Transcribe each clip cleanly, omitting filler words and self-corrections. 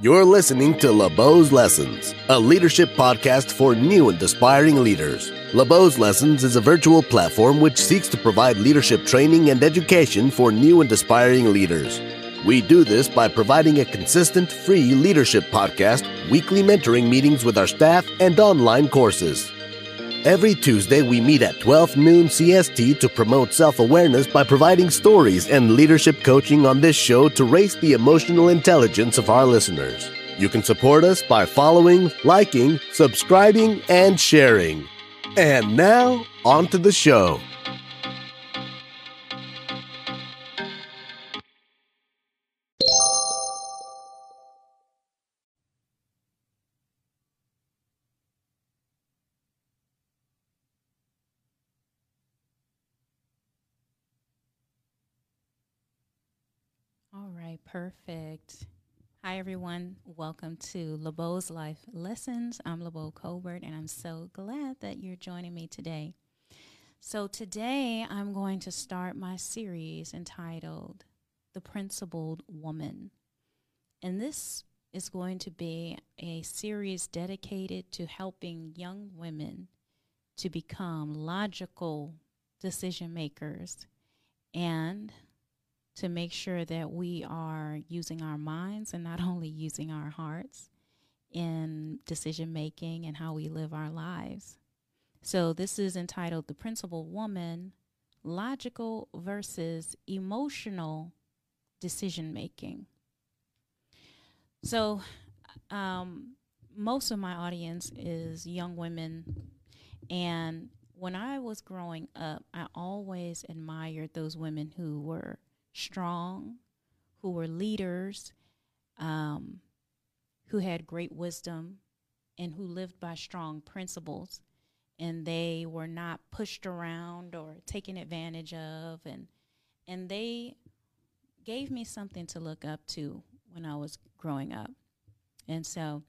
You're listening to LaBeau's Lessons, a leadership podcast for new and aspiring leaders. LaBeau's Lessons is a virtual platform which seeks to provide leadership training and education for new and aspiring leaders. We do this by providing a consistent, free leadership podcast, weekly mentoring meetings with our staff, and online courses. Every Tuesday, we meet at 12 noon CST to promote self-awareness by providing stories and leadership coaching on this show to raise the emotional intelligence of our listeners. You can support us by following, liking, subscribing, and sharing. And now, on to the show. Perfect. Hi, everyone. Welcome to LaBeau's Life Lessons. I'm LaBeau Colbert, and I'm so glad that you're joining me today. So today, I'm going to start my series entitled The Principled Woman. And this is going to be a series dedicated to helping young women to become logical decision makers and to make sure that we are using our minds and not only using our hearts in decision-making and how we live our lives. So this is entitled The Principled Woman, Logical versus Emotional Decision-Making. So most of my audience is young women, and when I was growing up, I always admired those women who were strong, who were leaders, who had great wisdom, and who lived by strong principles. And they were not pushed around or taken advantage of. And they gave me something to look up to when I was growing up. And so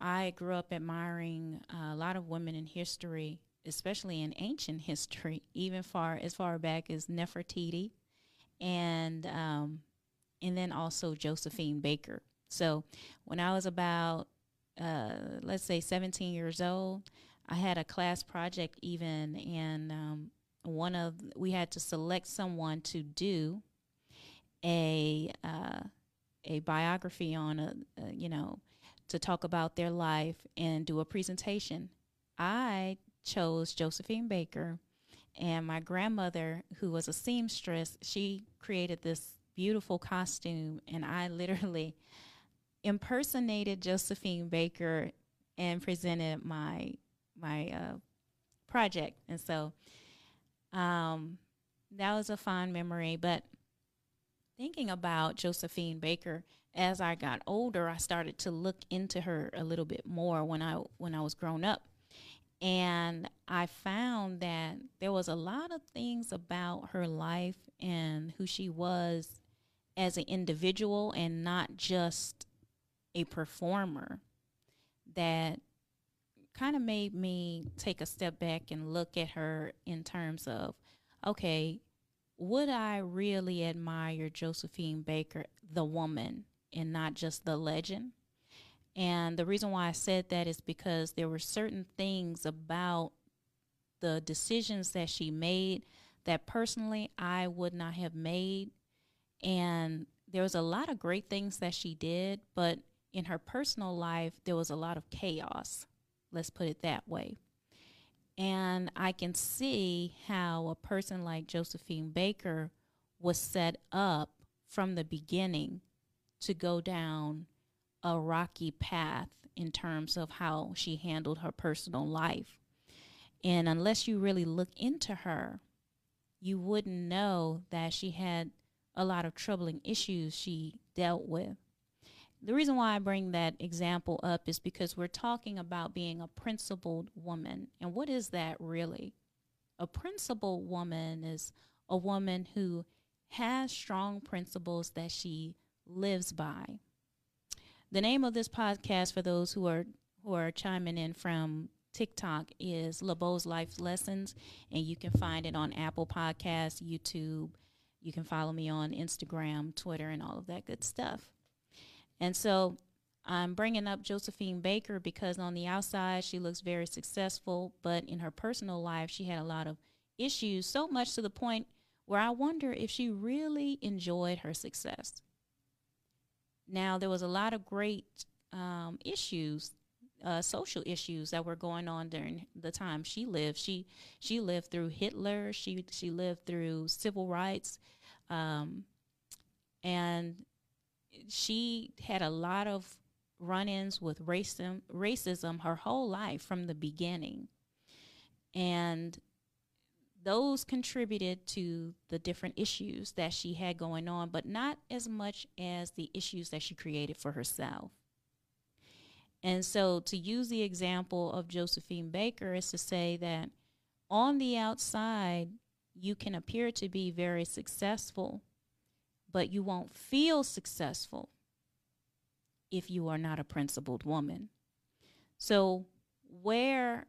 I grew up admiring a lot of women in history, especially in ancient history, even as far back as Nefertiti, and then also Josephine Baker. So when I was about, let's say 17 years old, I had a class project even, and we had to select someone to do a biography on, to talk about their life and do a presentation. I chose Josephine Baker. And my grandmother, who was a seamstress, she created this beautiful costume. And I literally impersonated Josephine Baker and presented my project. And so that was a fond memory. But thinking about Josephine Baker, as I got older, I started to look into her a little bit more when I was grown up. And I found that there was a lot of things about her life and who she was as an individual and not just a performer that kind of made me take a step back and look at her in terms of, okay, would I really admire Josephine Baker, the woman, and not just the legend? And the reason why I said that is because there were certain things about the decisions that she made that personally I would not have made. And there was a lot of great things that she did, but in her personal life, there was a lot of chaos. Let's put it that way. And I can see how a person like Josephine Baker was set up from the beginning to go down a rocky path in terms of how she handled her personal life. And unless you really look into her, you wouldn't know that she had a lot of troubling issues she dealt with. The reason why I bring that example up is because we're talking about being a principled woman. And what is that really? A principled woman is a woman who has strong principles that she lives by. The name of this podcast, for those who are chiming in from TikTok, is LaBeau's Life Lessons, and you can find it on Apple Podcasts, YouTube. You can follow me on Instagram, Twitter, and all of that good stuff. And so I'm bringing up Josephine Baker because on the outside, she looks very successful, but in her personal life, she had a lot of issues, so much to the point where I wonder if she really enjoyed her success. Now, there was a lot of great issues, social issues that were going on during the time she lived. She lived through Hitler. She lived through civil rights, and she had a lot of run-ins with racism her whole life from the beginning, and those contributed to the different issues that she had going on, but not as much as the issues that she created for herself. And so to use the example of Josephine Baker is to say that on the outside, you can appear to be very successful, but you won't feel successful if you are not a principled woman. So where,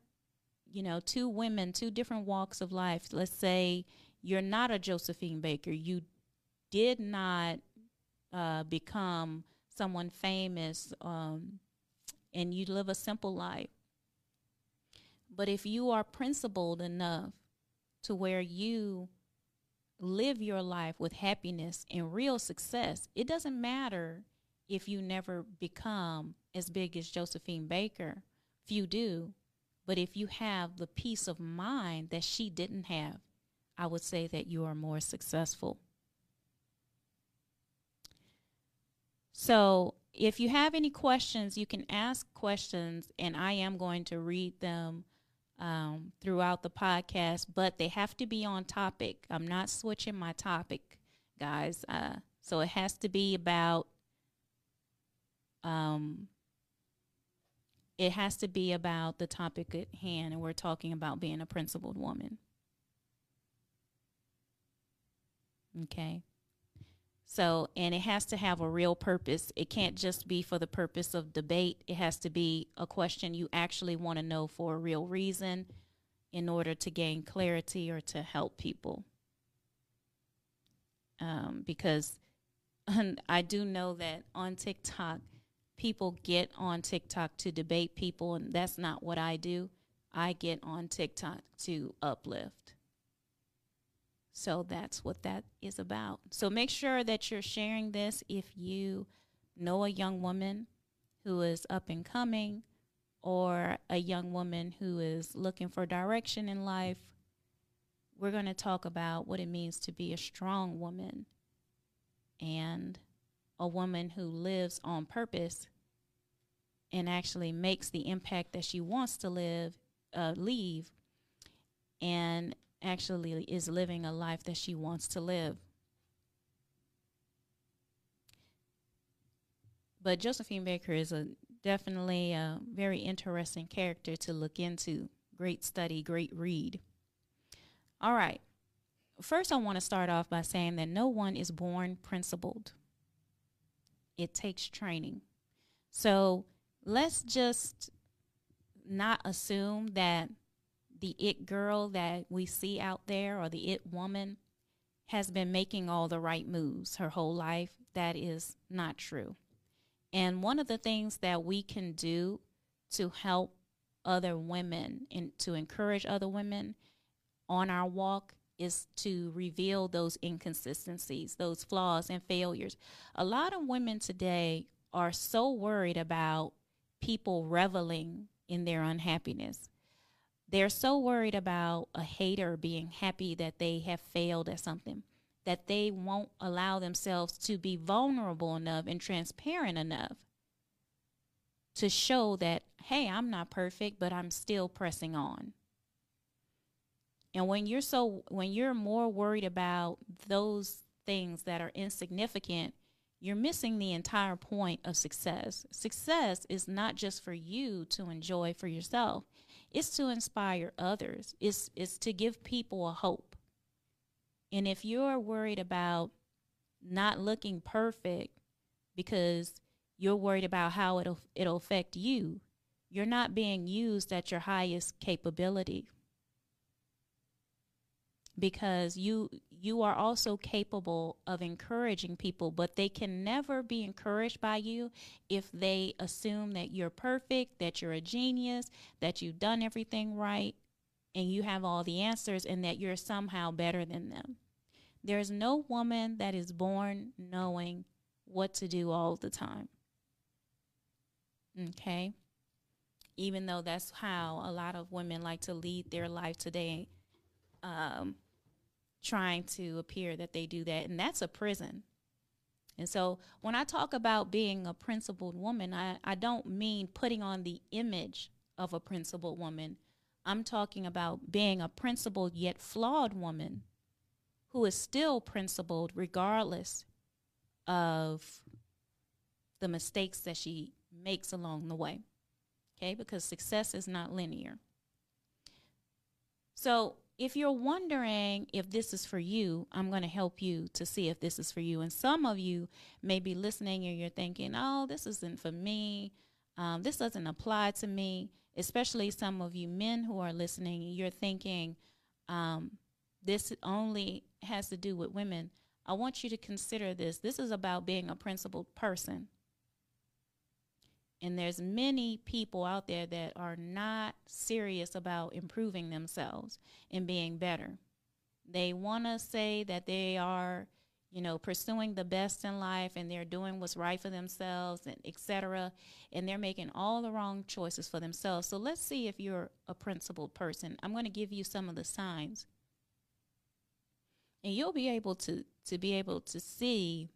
you know, two women, two different walks of life, let's say you're not a Josephine Baker, you did not become someone famous, and you live a simple life. But if you are principled enough to where you live your life with happiness and real success, it doesn't matter if you never become as big as Josephine Baker. Few do. But if you have the peace of mind that she didn't have, I would say that you are more successful. So if you have any questions, you can ask questions, and I am going to read them throughout the podcast, but they have to be on topic. I'm not switching my topic, guys. So it has to be about, it has to be about the topic at hand, and we're talking about being a principled woman. Okay. So, and it has to have a real purpose. It can't just be for the purpose of debate. It has to be a question you actually want to know for a real reason in order to gain clarity or to help people. Because I do know that on TikTok, people get on TikTok to debate people, and that's not what I do. I get on TikTok to uplift. So that's what that is about. So make sure that you're sharing this if you know a young woman who is up and coming, or a young woman who is looking for direction in life. We're going to talk about what it means to be a strong woman and a woman who lives on purpose and actually makes the impact that she wants to leave, and actually is living a life that she wants to live. But Josephine Baker is definitely a very interesting character to look into. Great study, great read. All right. First, I want to start off by saying that no one is born principled. It takes training. So let's just not assume that the it girl that we see out there, or the it woman, has been making all the right moves her whole life. That is not true. And one of the things that we can do to help other women and to encourage other women on our walk is to reveal those inconsistencies, those flaws and failures. A lot of women today are so worried about people reveling in their unhappiness. They're so worried about a hater being happy that they have failed at something that they won't allow themselves to be vulnerable enough and transparent enough to show that, hey, I'm not perfect, but I'm still pressing on. And when you're more worried about those things that are insignificant, you're missing the entire point of success. Success is not just for you to enjoy for yourself. It's to inspire others. It's to give people a hope. And if you're worried about not looking perfect because you're worried about how it'll affect you, you're not being used at your highest capability. because you are also capable of encouraging people, but they can never be encouraged by you if they assume that you're perfect, that you're a genius, that you've done everything right, and you have all the answers, and that you're somehow better than them. There's no woman that is born knowing what to do all the time. Okay? Even though that's how a lot of women like to lead their life today, trying to appear that they do that. And that's a prison. And so when I talk about being a principled woman, I don't mean putting on the image of a principled woman. I'm talking about being a principled yet flawed woman who is still principled regardless of the mistakes that she makes along the way, okay? Because success is not linear. So if you're wondering if this is for you, I'm going to help you to see if this is for you. And some of you may be listening and you're thinking, oh, this isn't for me. This doesn't apply to me, especially some of you men who are listening. You're thinking, this only has to do with women. I want you to consider this. This is about being a principled person. And there's many people out there that are not serious about improving themselves and being better. They want to say that they are, you know, pursuing the best in life and they're doing what's right for themselves, and et cetera, and they're making all the wrong choices for themselves. So let's see if you're a principled person. I'm going to give you some of the signs. And you'll be able to see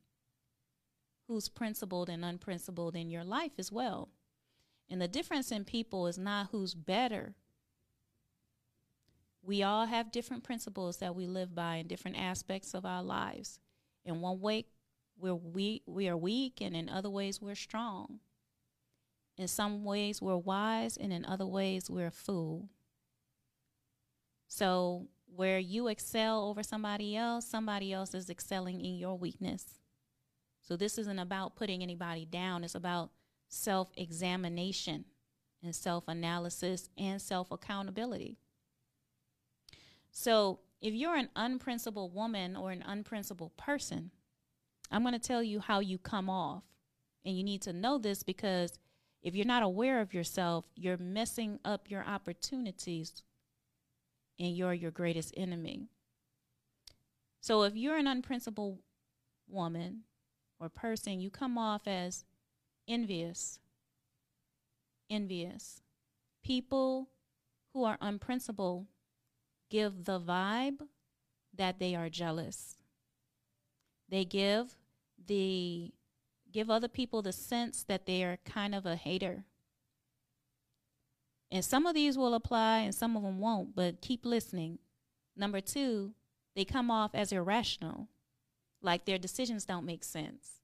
who's principled and unprincipled in your life as well. And the difference in people is not who's better. We all have different principles that we live by in different aspects of our lives. In one way, we are weak, and in other ways, we're strong. In some ways, we're wise, and in other ways, we're a fool. So where you excel over somebody else is excelling in your weakness. So this isn't about putting anybody down. It's about self-examination and self-analysis and self-accountability. So if you're an unprincipled woman or an unprincipled person, I'm going to tell you how you come off. And you need to know this, because if you're not aware of yourself, you're messing up your opportunities, and you're your greatest enemy. So if you're an unprincipled woman or person, you come off as envious. People who are unprincipled give the vibe that they are jealous. They give other people the sense that they are kind of a hater. And some of these will apply and some of them won't, but keep listening. Number two, they come off as irrational, like their decisions don't make sense,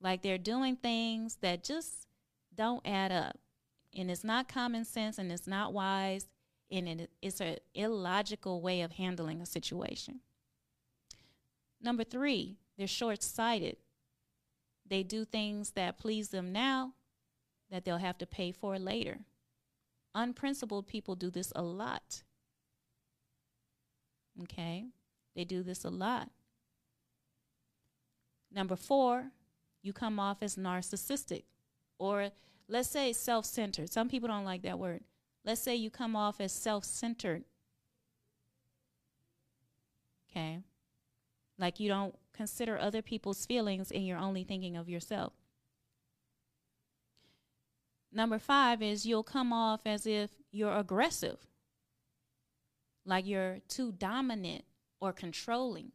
like they're doing things that just don't add up. And it's not common sense, and it's not wise, and it's an illogical way of handling a situation. Number three, they're short-sighted. They do things that please them now that they'll have to pay for later. Unprincipled people do this a lot. Okay? They do this a lot. Number four, you come off as narcissistic, or let's say self-centered. Some people don't like that word. Let's say you come off as self-centered. Okay? Like you don't consider other people's feelings and you're only thinking of yourself. Number five is you'll come off as if you're aggressive, like you're too dominant or controlling.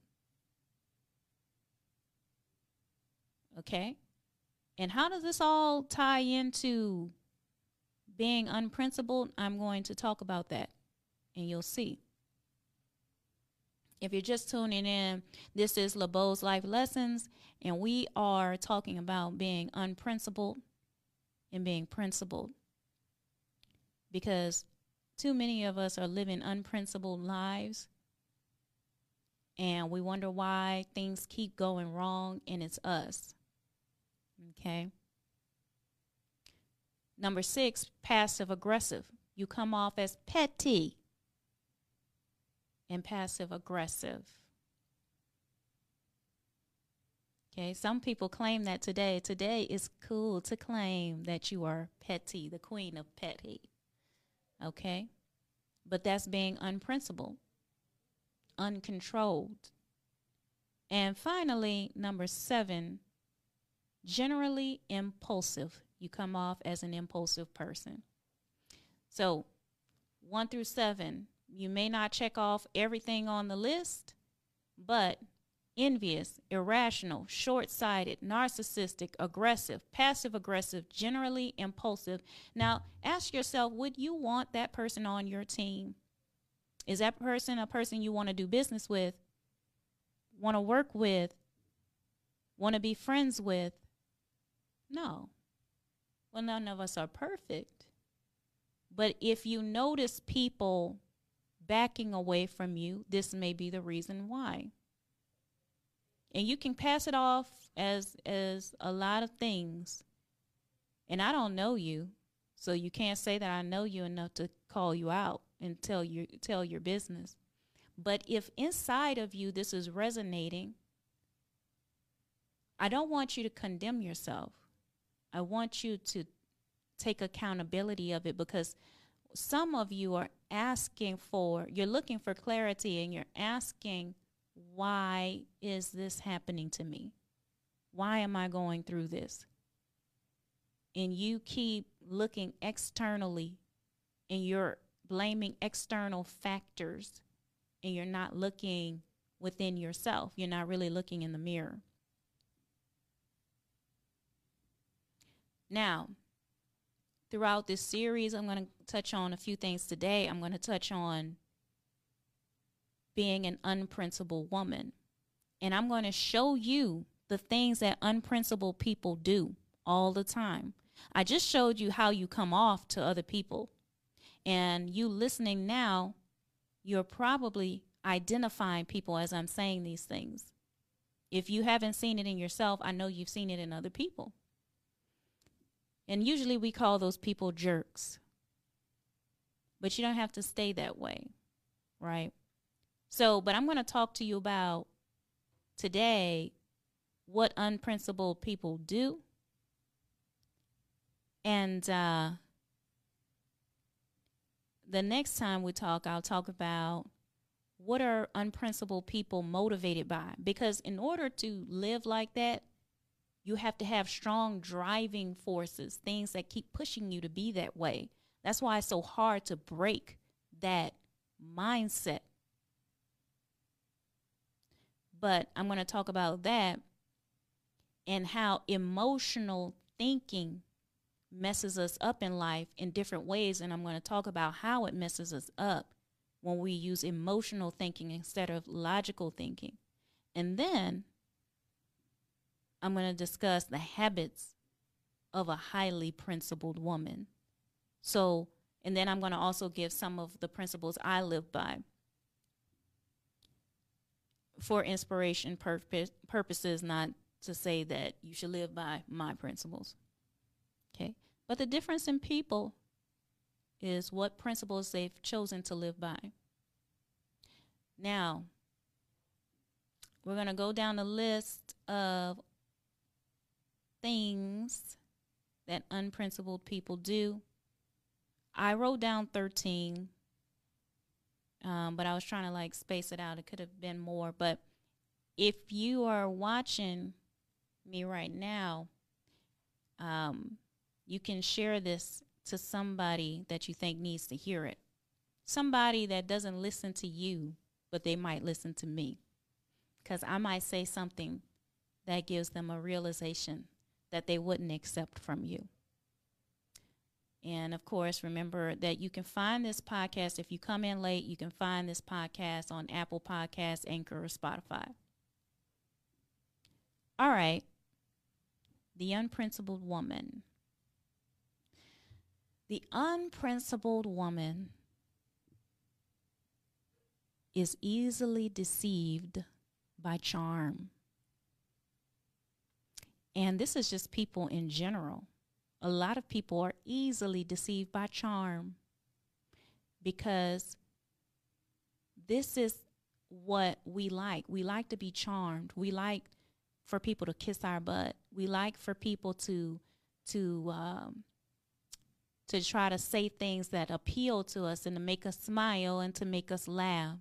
Okay? And how does this all tie into being unprincipled? I'm going to talk about that, and you'll see. If you're just tuning in, this is LaBeau's Life Lessons, and we are talking about being unprincipled and being principled, because too many of us are living unprincipled lives, and we wonder why things keep going wrong, and it's us. Okay? Number six, passive aggressive. You come off as petty. and passive aggressive. Okay, some people claim that today. Today it's cool to claim that you are petty, the queen of petty. Okay, but that's being unprincipled, uncontrolled. And finally, number 7, generally impulsive. You come off as an impulsive person. So 1 through 7, you may not check off everything on the list, but envious, irrational, short-sighted, narcissistic, aggressive, passive-aggressive, generally impulsive. Now, ask yourself, would you want that person on your team? Is that person a person you want to do business with, want to work with, want to be friends with? No. Well, none of us are perfect. But if you notice people backing away from you, this may be the reason why. And you can pass it off as a lot of things. And I don't know you, so you can't say that I know you enough to call you out and tell your business. But if inside of you this is resonating, I don't want you to condemn yourself. I want you to take accountability of it, because some of you are asking for, you're looking for clarity and you're asking, why is this happening to me? Why am I going through this? And you keep looking externally and you're blaming external factors and you're not looking within yourself. You're not really looking in the mirror. Now, throughout this series, I'm going to touch on a few things today. I'm going to touch on being an unprincipled woman. And I'm going to show you the things that unprincipled people do all the time. I just showed you how you come off to other people. And you listening now, you're probably identifying people as I'm saying these things. If you haven't seen it in yourself, I know you've seen it in other people. And usually we call those people jerks. But you don't have to stay that way, right? So, but I'm going to talk to you about today what unprincipled people do, and the next time we talk, I'll talk about what are unprincipled people motivated by, because in order to live like that, you have to have strong driving forces, things that keep pushing you to be that way. That's why it's so hard to break that mindset. But I'm going to talk about that and how emotional thinking messes us up in life in different ways. And I'm going to talk about how it messes us up when we use emotional thinking instead of logical thinking. And then I'm going to discuss the habits of a highly principled woman. So, and then I'm going to also give some of the principles I live by for inspiration purposes, not to say that you should live by my principles. Okay? But the difference in people is what principles they've chosen to live by. Now, we're going to go down a list of things that unprincipled people do. I wrote down 13. But I was trying to like space it out. It could have been more. But if you are watching me right now, you can share this to somebody that you think needs to hear it. Somebody that doesn't listen to you, but they might listen to me. Because I might say something that gives them a realization that they wouldn't accept from you. And, of course, remember that you can find this podcast. If you come in late, you can find this podcast on Apple Podcasts, Anchor, or Spotify. All right. The unprincipled woman. The unprincipled woman is easily deceived by charm. And this is just people in general. A lot of people are easily deceived by charm because this is what we like. We like to be charmed. We like for people to kiss our butt. We like for people to try to say things that appeal to us and to make us smile and to make us laugh.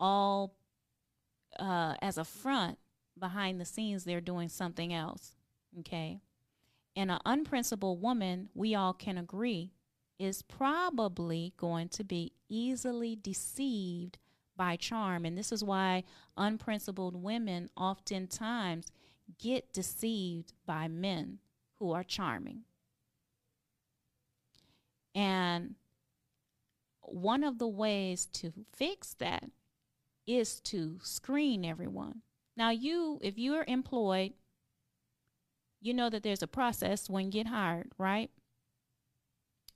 All as a front, behind the scenes, they're doing something else, okay? And an unprincipled woman, we all can agree, is probably going to be easily deceived by charm. And this is why unprincipled women oftentimes get deceived by men who are charming. And one of the ways to fix that is to screen everyone. Now, if you are employed, you know that there's a process when you get hired, right?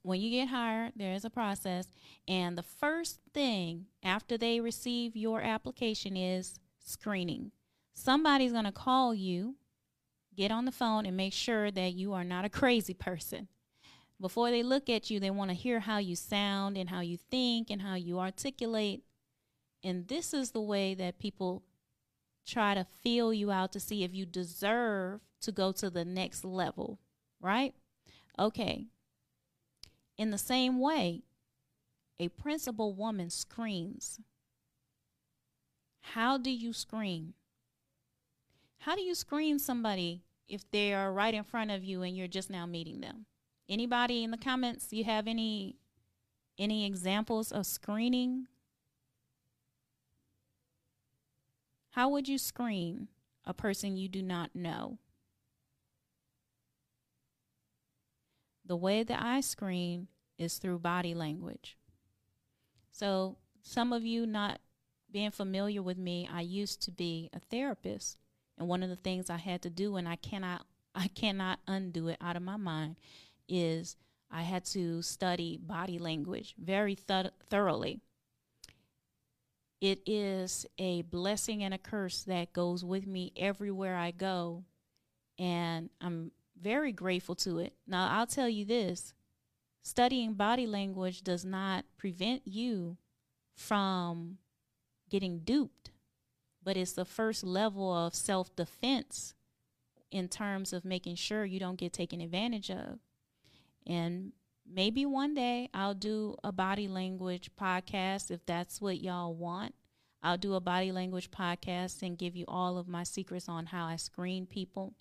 When you get hired, there is a process. And the first thing after they receive your application is screening. Somebody's going to call you, get on the phone, and make sure that you are not a crazy person. Before they look at you, they want to hear how you sound and how you think and how you articulate. And this is the way that people try to feel you out to see if you deserve to go to the next level, right? Okay. In the same way, a principled woman screens. How do you screen? How do you screen somebody if they are right in front of you and you're just now meeting them? Anybody in the comments, you have any examples of screening? How would you screen a person you do not know? The way that I screen is through body language. So some of you not being familiar with me, I used to be a therapist. And one of the things I had to do, and I cannot undo it out of my mind, is I had to study body language very thoroughly. It is a blessing and a curse that goes with me everywhere I go, and I'm very grateful to it. Now, I'll tell you this, studying body language does not prevent you from getting duped, but it's the first level of self-defense in terms of making sure you don't get taken advantage of. And maybe one day I'll do a body language podcast if that's what y'all want. I'll do a body language podcast and give you all of my secrets on how I screen people.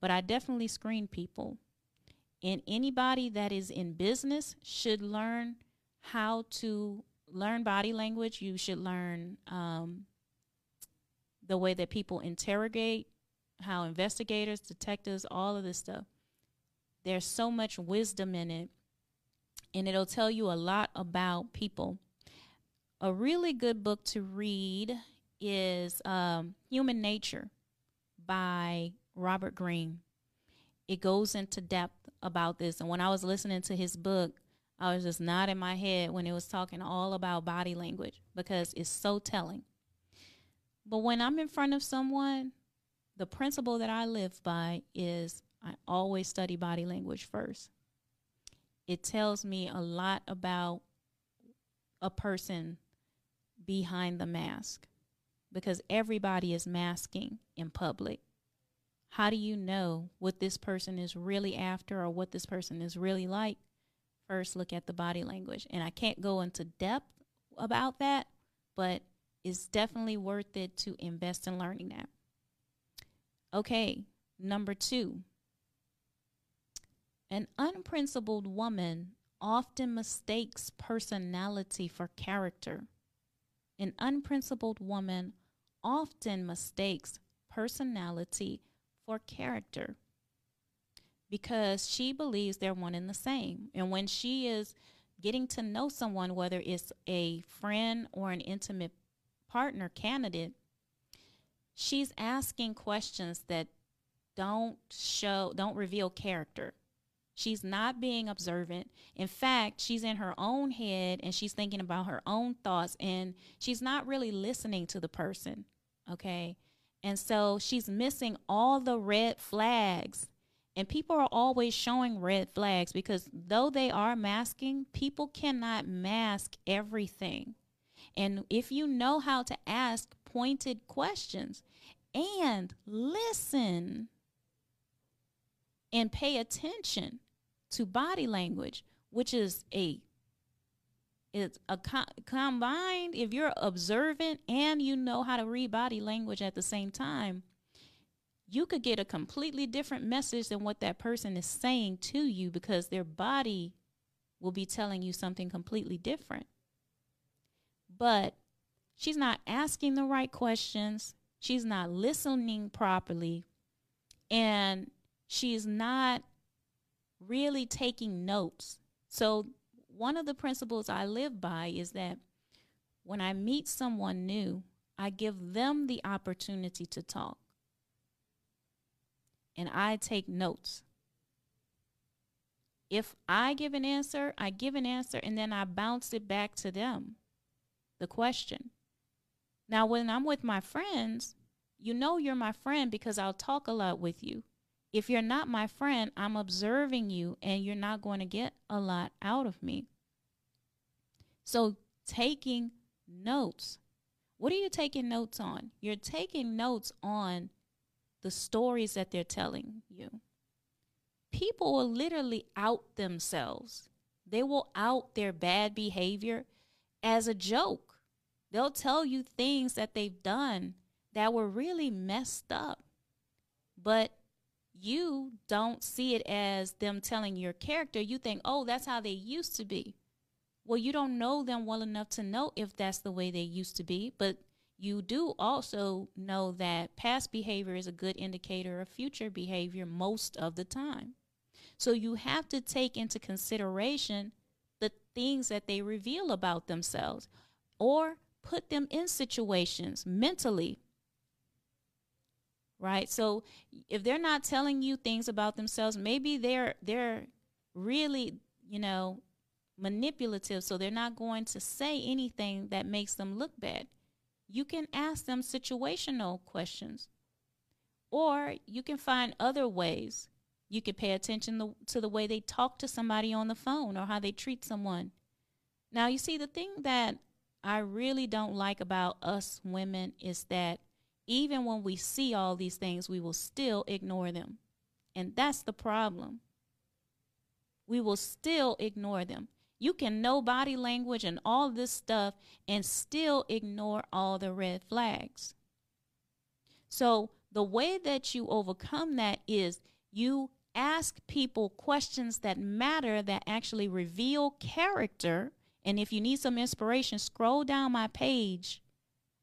But I definitely screen people. And anybody that is in business should learn how to learn body language. You should learn the way that people interrogate, how investigators, detectives, all of this stuff. There's so much wisdom in it, and it'll tell you a lot about people. A really good book to read is Human Nature by Robert Greene. It goes into depth about this, and when I was listening to his book, I was just nodding my head when it was talking all about body language because it's so telling. But when I'm in front of someone, the principle that I live by is I always study body language first. It tells me a lot about a person behind the mask because everybody is masking in public. How do you know what this person is really after or what this person is really like? First, look at the body language. And I can't go into depth about that, but it's definitely worth it to invest in learning that. Okay, number two. An unprincipled woman often mistakes personality for character. An unprincipled woman often mistakes personality for character because she believes they're one and the same. And when she is getting to know someone, whether it's a friend or an intimate partner candidate, she's asking questions that don't reveal character. She's not being observant. In fact, she's in her own head and she's thinking about her own thoughts and she's not really listening to the person, okay? And so she's missing all the red flags. And people are always showing red flags because though they are masking, people cannot mask everything. And if you know how to ask pointed questions and listen and pay attention to body language, which is combined, if you're observant and you know how to read body language at the same time, you could get a completely different message than what that person is saying to you, because their body will be telling you something completely different. But she's not asking the right questions. She's not listening properly. And she's not really taking notes. So one of the principles I live by is that when I meet someone new, I give them the opportunity to talk. And I take notes. If I give an answer, I give an answer, and then I bounce it back to them, the question. Now, when I'm with my friends, you know you're my friend because I'll talk a lot with you. If you're not my friend, I'm observing you, and you're not going to get a lot out of me. So taking notes. What are you taking notes on? You're taking notes on the stories that they're telling you. People will literally out themselves. They will out their bad behavior as a joke. They'll tell you things that they've done that were really messed up. But you don't see it as them telling your character. You think, oh, that's how they used to be. Well, you don't know them well enough to know if that's the way they used to be, but you do also know that past behavior is a good indicator of future behavior most of the time. So you have to take into consideration the things that they reveal about themselves, or put them in situations mentally, right? So if they're not telling you things about themselves, maybe they're really, manipulative, so they're not going to say anything that makes them look bad. You can ask them situational questions, or you can find other ways. You can pay attention to the way they talk to somebody on the phone, or how they treat someone. Now, you see, the thing that I really don't like about us women is that even when we see all these things, we will still ignore them. And that's the problem. We will still ignore them. You can know body language and all this stuff and still ignore all the red flags. So the way that you overcome that is you ask people questions that matter, that actually reveal character. And if you need some inspiration, scroll down my page.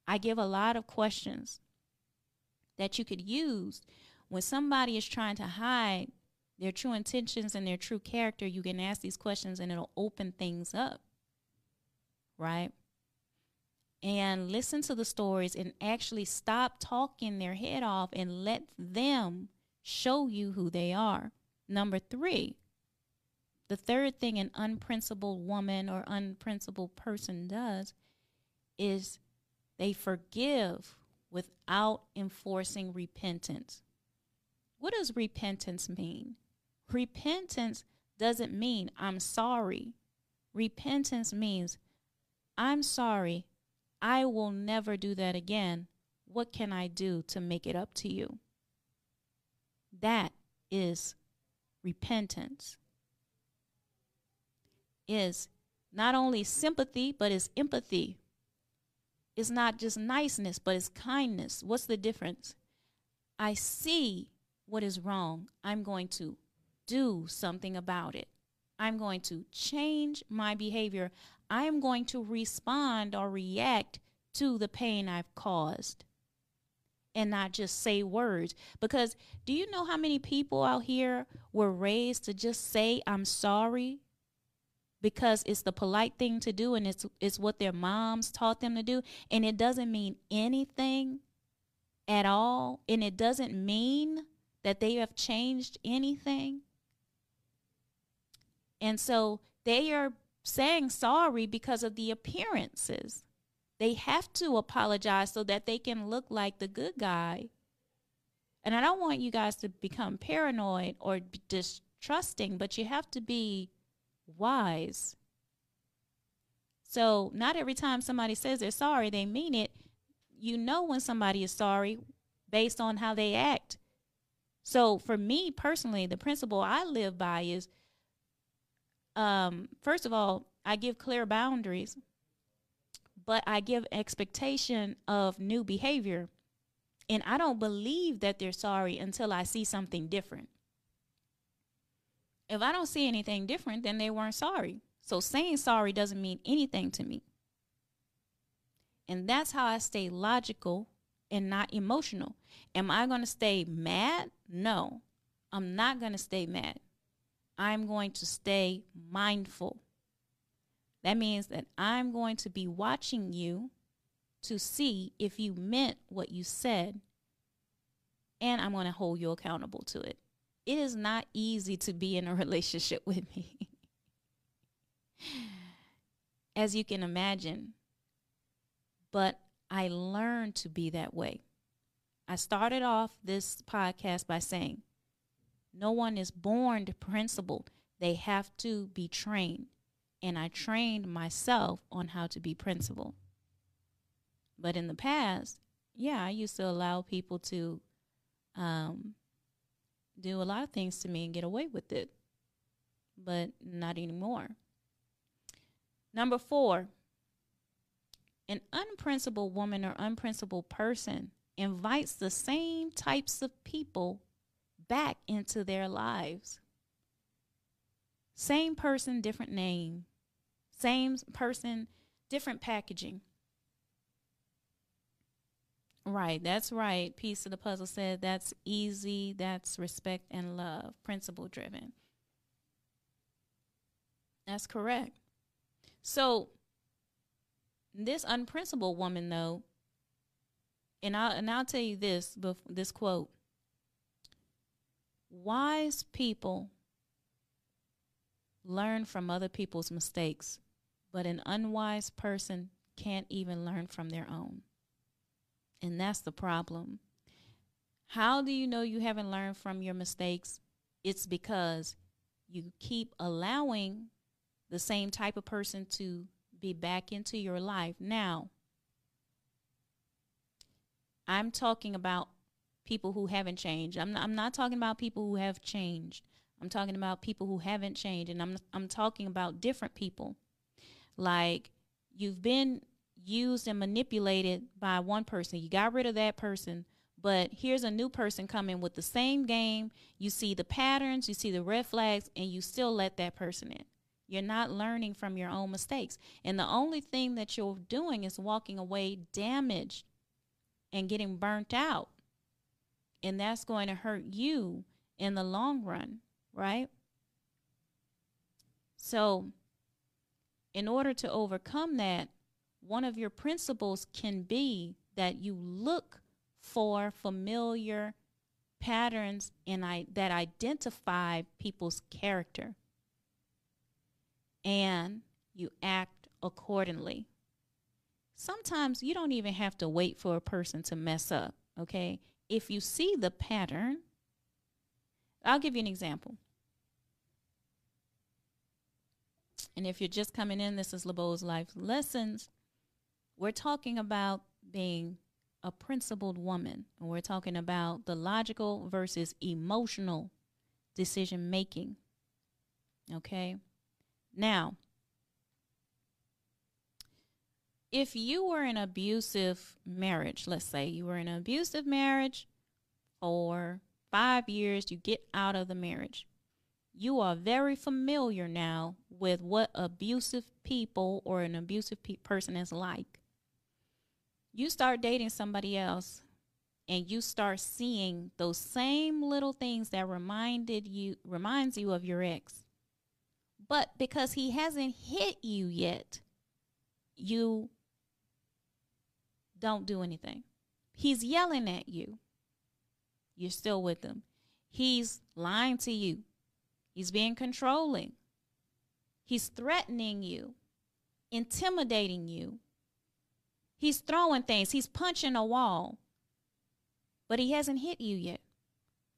I give a lot of questions that you could use when somebody is trying to hide their true intentions and their true character. You can ask these questions and it'll open things up, right? And listen to the stories and actually stop talking their head off and let them show you who they are. Number three, the third thing an unprincipled woman or unprincipled person does is they forgive without enforcing repentance. What does repentance mean? Repentance doesn't mean I'm sorry. Repentance means I'm sorry. I will never do that again. What can I do to make it up to you? That is repentance. Is not only sympathy, but is empathy. It's not just niceness, but it's kindness. What's the difference? I see what is wrong. I'm going to do something about it. I'm going to change my behavior. I am going to respond or react to the pain I've caused and not just say words. Because do you know how many people out here were raised to just say, I'm sorry, because it's the polite thing to do, and it's what their moms taught them to do, and it doesn't mean anything at all, and it doesn't mean that they have changed anything. And so they are saying sorry because of the appearances. They have to apologize so that they can look like the good guy. And I don't want you guys to become paranoid or distrusting, but you have to be wise. So not every time somebody says they're sorry, they mean it. You know when somebody is sorry based on how they act. So for me personally, the principle I live by is, first of all, I give clear boundaries, but I give expectation of new behavior. And I don't believe that they're sorry until I see something different. If I don't see anything different, then they weren't sorry. So saying sorry doesn't mean anything to me. And that's how I stay logical and not emotional. Am I going to stay mad? No, I'm not going to stay mad. I'm going to stay mindful. That means that I'm going to be watching you to see if you meant what you said, and I'm going to hold you accountable to it. It is not easy to be in a relationship with me. As you can imagine, but I learned to be that way. I started off this podcast by saying, no one is born to principle. They have to be trained. And I trained myself on how to be principled. But in the past, yeah, I used to allow people to do a lot of things to me and get away with it. But not anymore. Number 4, an unprincipled woman or unprincipled person invites the same types of people back into their lives. Same person, different name. Same person, different packaging. Right, that's right. Piece of the puzzle said that's easy, that's respect and love, principle driven. That's correct. So this unprincipled woman, though, and I'll tell you this quote. Wise people learn from other people's mistakes, but an unwise person can't even learn from their own. And that's the problem. How do you know you haven't learned from your mistakes? It's because you keep allowing the same type of person to be back into your life. Now, I'm talking about people who haven't changed. I'm not talking about people who have changed. I'm talking about people who haven't changed, and I'm talking about different people. Like, you've been used and manipulated by one person. You got rid of that person, but here's a new person coming with the same game. You see the patterns, you see the red flags, and you still let that person in. You're not learning from your own mistakes. And the only thing that you're doing is walking away damaged and getting burnt out. And that's going to hurt you in the long run, right? So in order to overcome that, one of your principles can be that you look for familiar patterns and that identify people's character, and you act accordingly. Sometimes you don't even have to wait for a person to mess up, okay? If you see the pattern, I'll give you an example. And if you're just coming in, this is LaBeau's Life Lessons. We're talking about being a principled woman. And we're talking about the logical versus emotional decision making. Okay? Now, if you were in an abusive marriage, let's say you were in an abusive marriage for 5 years, you get out of the marriage. You are very familiar now with what abusive people or an abusive person is like. You start dating somebody else and you start seeing those same little things that reminds you of your ex. But because he hasn't hit you yet, you don't do anything. He's yelling at you. You're still with him. He's lying to you. He's being controlling. He's threatening you, intimidating you. He's throwing things. He's punching a wall. But he hasn't hit you yet.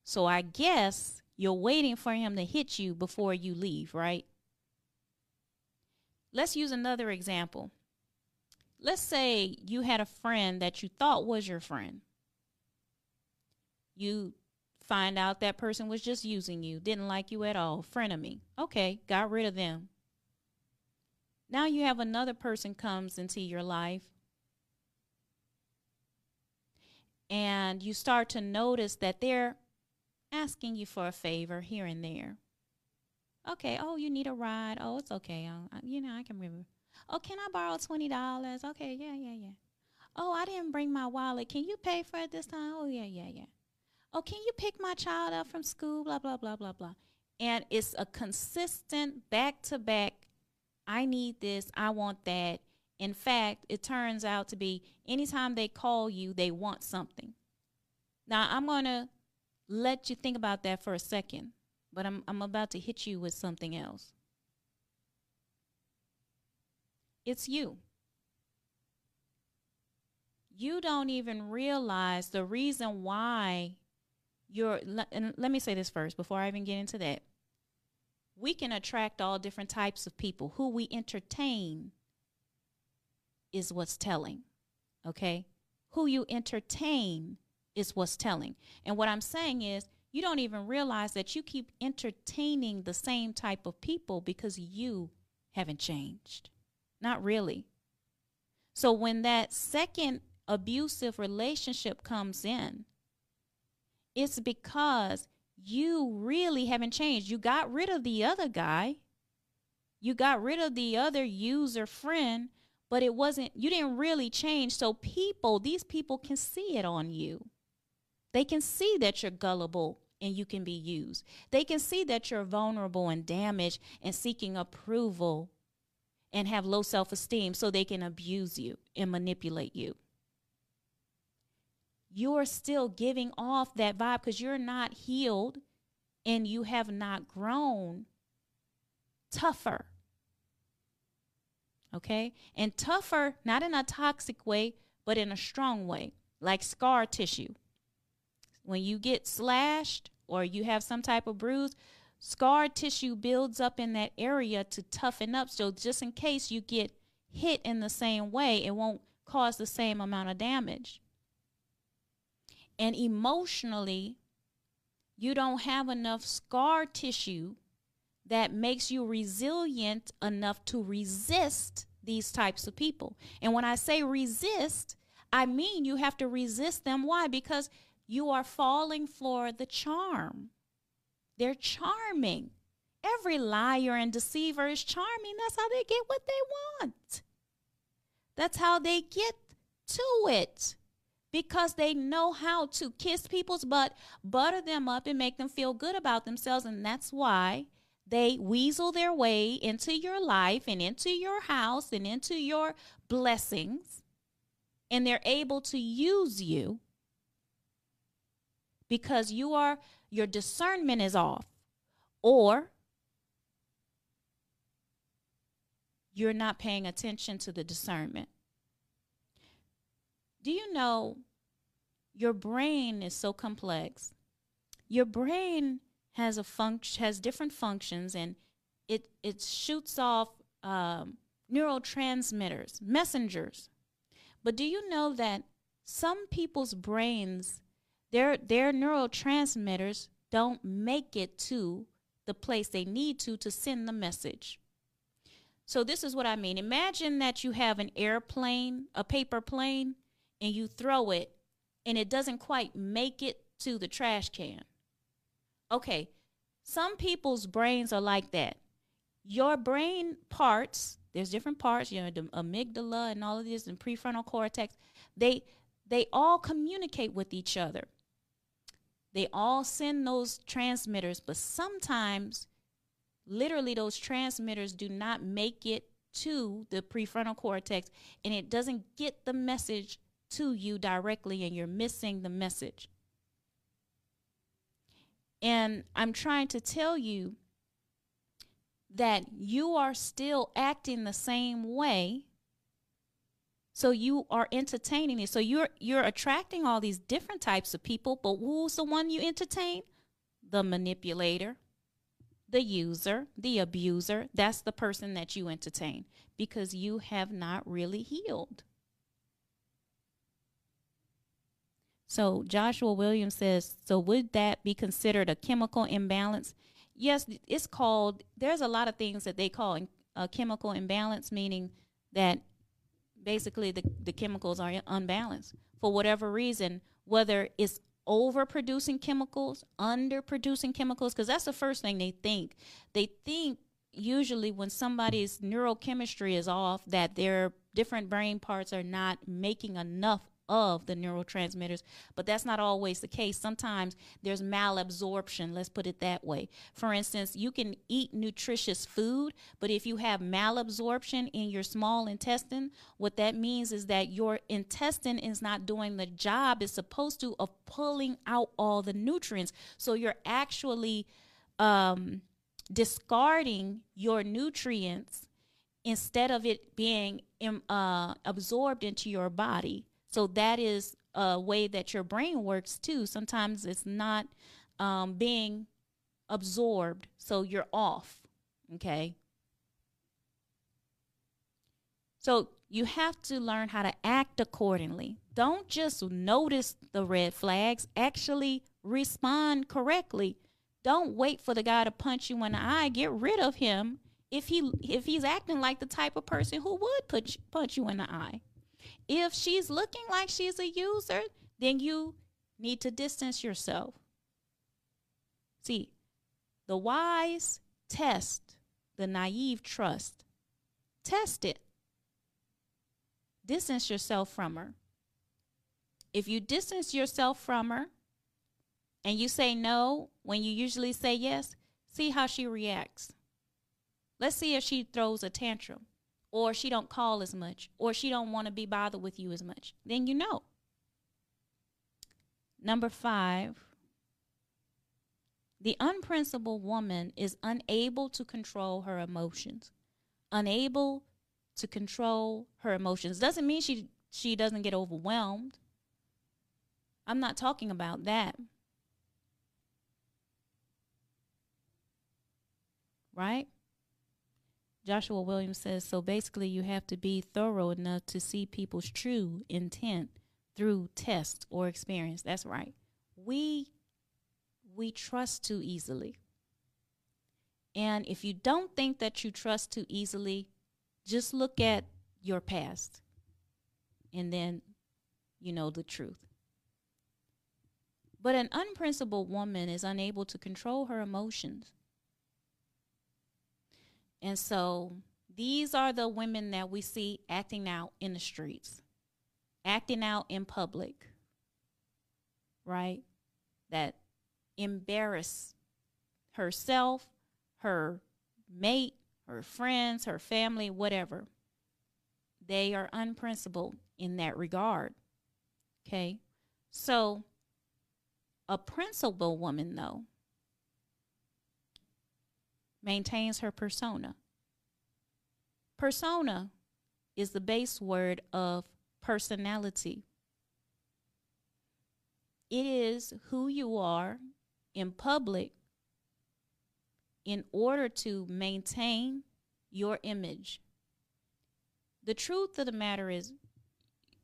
So I guess you're waiting for him to hit you before you leave, right? Let's use another example. Let's say you had a friend that you thought was your friend. You find out that person was just using you, didn't like you at all, frenemy. Okay, got rid of them. Now you have another person comes into your life, and you start to notice that they're asking you for a favor here and there. Okay, oh, you need a ride. Oh, it's okay. I can remember. Oh, can I borrow $20? Okay, yeah. Oh, I didn't bring my wallet. Can you pay for it this time? Oh, yeah. Oh, can you pick my child up from school? Blah, blah, blah, blah, blah. And it's a consistent back-to-back, I need this, I want that. In fact, it turns out to be anytime they call you, they want something. Now, I'm going to let you think about that for a second, but I'm about to hit you with something else. It's you. You don't even realize the reason why you're, and let me say this first before I even get into that. We can attract all different types of people. Who we entertain is what's telling, okay? Who you entertain is what's telling. And what I'm saying is you don't even realize that you keep entertaining the same type of people because you haven't changed. Not really. So when that second abusive relationship comes in, it's because you really haven't changed. You got rid of the other guy. You got rid of the other user friend, but it wasn't, you didn't really change. So people, these people can see it on you. They can see that you're gullible and you can be used. They can see that you're vulnerable and damaged and seeking approval and have low self-esteem, so they can abuse you and manipulate you. You're still giving off that vibe because you're not healed and you have not grown tougher. Okay? And tougher, not in a toxic way, but in a strong way, like scar tissue. When you get slashed or you have some type of bruise, scar tissue builds up in that area to toughen up. So just in case you get hit in the same way, it won't cause the same amount of damage. And emotionally, you don't have enough scar tissue that makes you resilient enough to resist these types of people. And when I say resist, I mean you have to resist them. Why? Because you are falling for the charm. They're charming. Every liar and deceiver is charming. That's how they get what they want. That's how they get to it. Because they know how to kiss people's butt, butter them up, and make them feel good about themselves. And that's why they weasel their way into your life and into your house and into your blessings. And they're able to use you because you are, your discernment is off, or you're not paying attention to the discernment. Do you know your brain is so complex? Your brain has a has different functions, and it shoots off neurotransmitters, messengers. But do you know that some people's brains, their neurotransmitters don't make it to the place they need to send the message? So this is what I mean. Imagine that you have an airplane, a paper plane, and you throw it, and it doesn't quite make it to the trash can. Okay, some people's brains are like that. Your brain parts, there's different parts, the amygdala and all of this, and prefrontal cortex, they all communicate with each other. They all send those transmitters, but sometimes, literally, those transmitters do not make it to the prefrontal cortex, and it doesn't get the message to you directly, and you're missing the message. And I'm trying to tell you that you are still acting the same way, so you are entertaining it. So you're attracting all these different types of people, but who's the one you entertain? The manipulator, the user, the abuser, that's the person that you entertain because you have not really healed. So Joshua Williams says, so would that be considered a chemical imbalance? Yes, it's called, there's a lot of things that they call a chemical imbalance, meaning that basically the chemicals are unbalanced for whatever reason, whether it's overproducing chemicals, underproducing chemicals, because that's the first thing they think. They think usually when somebody's neurochemistry is off that their different brain parts are not making enough of the neurotransmitters, but that's not always the case. Sometimes there's malabsorption, let's put it that way. For instance, you can eat nutritious food, but if you have malabsorption in your small intestine, what that means is that your intestine is not doing the job it's supposed to of pulling out all the nutrients. So you're actually discarding your nutrients instead of it being absorbed into your body. So that is a way that your brain works too. Sometimes it's not being absorbed, so you're off, okay? So you have to learn how to act accordingly. Don't just notice the red flags. Actually respond correctly. Don't wait for the guy to punch you in the eye. Get rid of him if he's acting like the type of person who would punch you in the eye. If she's looking like she's a user, then you need to distance yourself. See, the wise test, the naive trust. Test it. Distance yourself from her. If you distance yourself from her and you say no when you usually say yes, see how she reacts. Let's see if she throws a tantrum, or she don't call as much, or she don't want to be bothered with you as much, then you know. Number 5, the unprincipled woman is unable to control her emotions. Unable to control her emotions. Doesn't mean she doesn't get overwhelmed. I'm not talking about that. Right? Joshua Williams says, so basically you have to be thorough enough to see people's true intent through test or experience. That's right. We trust too easily. And if you don't think that you trust too easily, just look at your past and then you know the truth. But an unprincipled woman is unable to control her emotions. And so these are the women that we see acting out in the streets, acting out in public, right? That embarrass herself, her mate, her friends, her family, whatever. They are unprincipled in that regard, okay? So a principled woman, though, maintains her persona. Persona is the base word of personality. It is who you are in public in order to maintain your image. The truth of the matter is,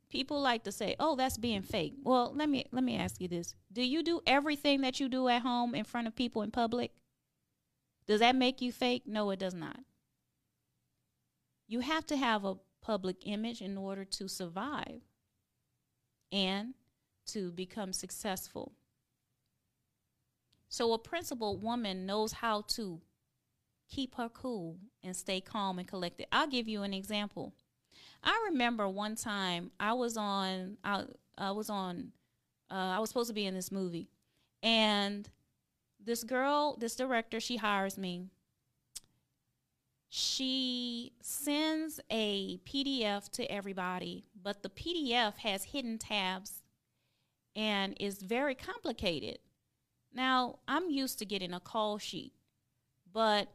people like to say, oh, that's being fake. Well, let me ask you this. Do you do everything that you do at home in front of people in public? Does that make you fake? No, it does not. You have to have a public image in order to survive and to become successful. So a principled woman knows how to keep her cool and stay calm and collected. I'll give you an example. I remember one time I was supposed to be in this movie, and this girl, this director, she hires me. She sends a PDF to everybody, but the PDF has hidden tabs and is very complicated. Now, I'm used to getting a call sheet, but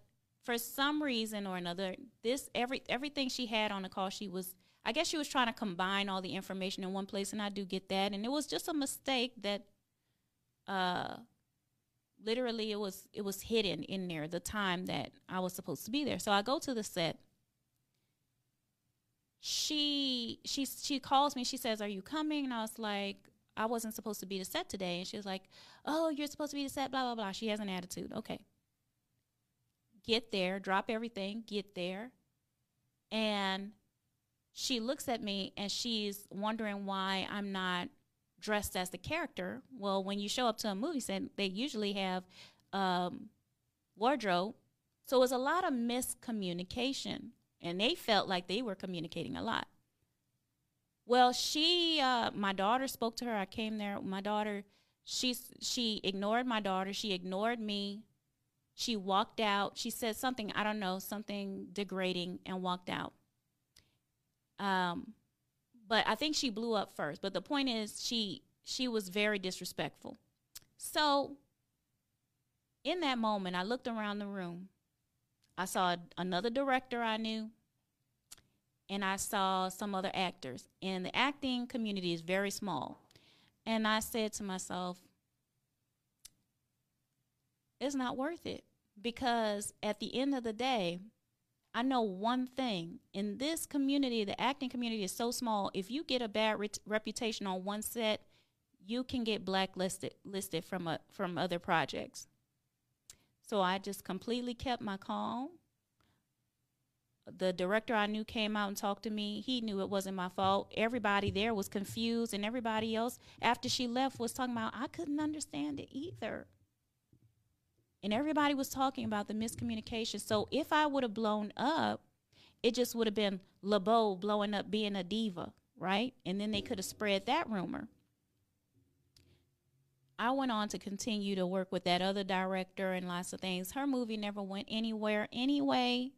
for some reason or another, this everything she had on the call sheet was, I guess she was trying to combine all the information in one place, and I do get that. And it was just a mistake that literally it was hidden in there, the time that I was supposed to be there. So I go to the set. She calls me. She says, "Are you coming?" And I was like, "I wasn't supposed to be the set today." And she was like, "Oh, you're supposed to be the set, blah, blah, blah." She has an attitude. Okay. Get there, drop everything, get there. And she looks at me and she's wondering why I'm not dressed as the character. Well, when you show up to a movie set, they usually have wardrobe. So it was a lot of miscommunication. And they felt like they were communicating a lot. Well, my daughter spoke to her. I came there. My daughter, she ignored my daughter. She ignored me. She walked out. She said something, I don't know, something degrading, and walked out. But I think she blew up first. But the point is, she was very disrespectful. So in that moment, I looked around the room. I saw another director I knew, and I saw some other actors. And the acting community is very small. And I said to myself, it's not worth it, because at the end of the day, I know one thing. In this community, the acting community is so small, if you get a bad reputation on one set, you can get blacklisted from other projects. So I just completely kept my calm. The director I knew came out and talked to me. He knew it wasn't my fault. Everybody there was confused, and everybody else, after she left, was talking about, I couldn't understand it either. And everybody was talking about the miscommunication. So if I would have blown up, it just would have been LaBeau blowing up being a diva, right? And then they could have spread that rumor. I went on to continue to work with that other director and lots of things. Her movie never went anywhere anyway.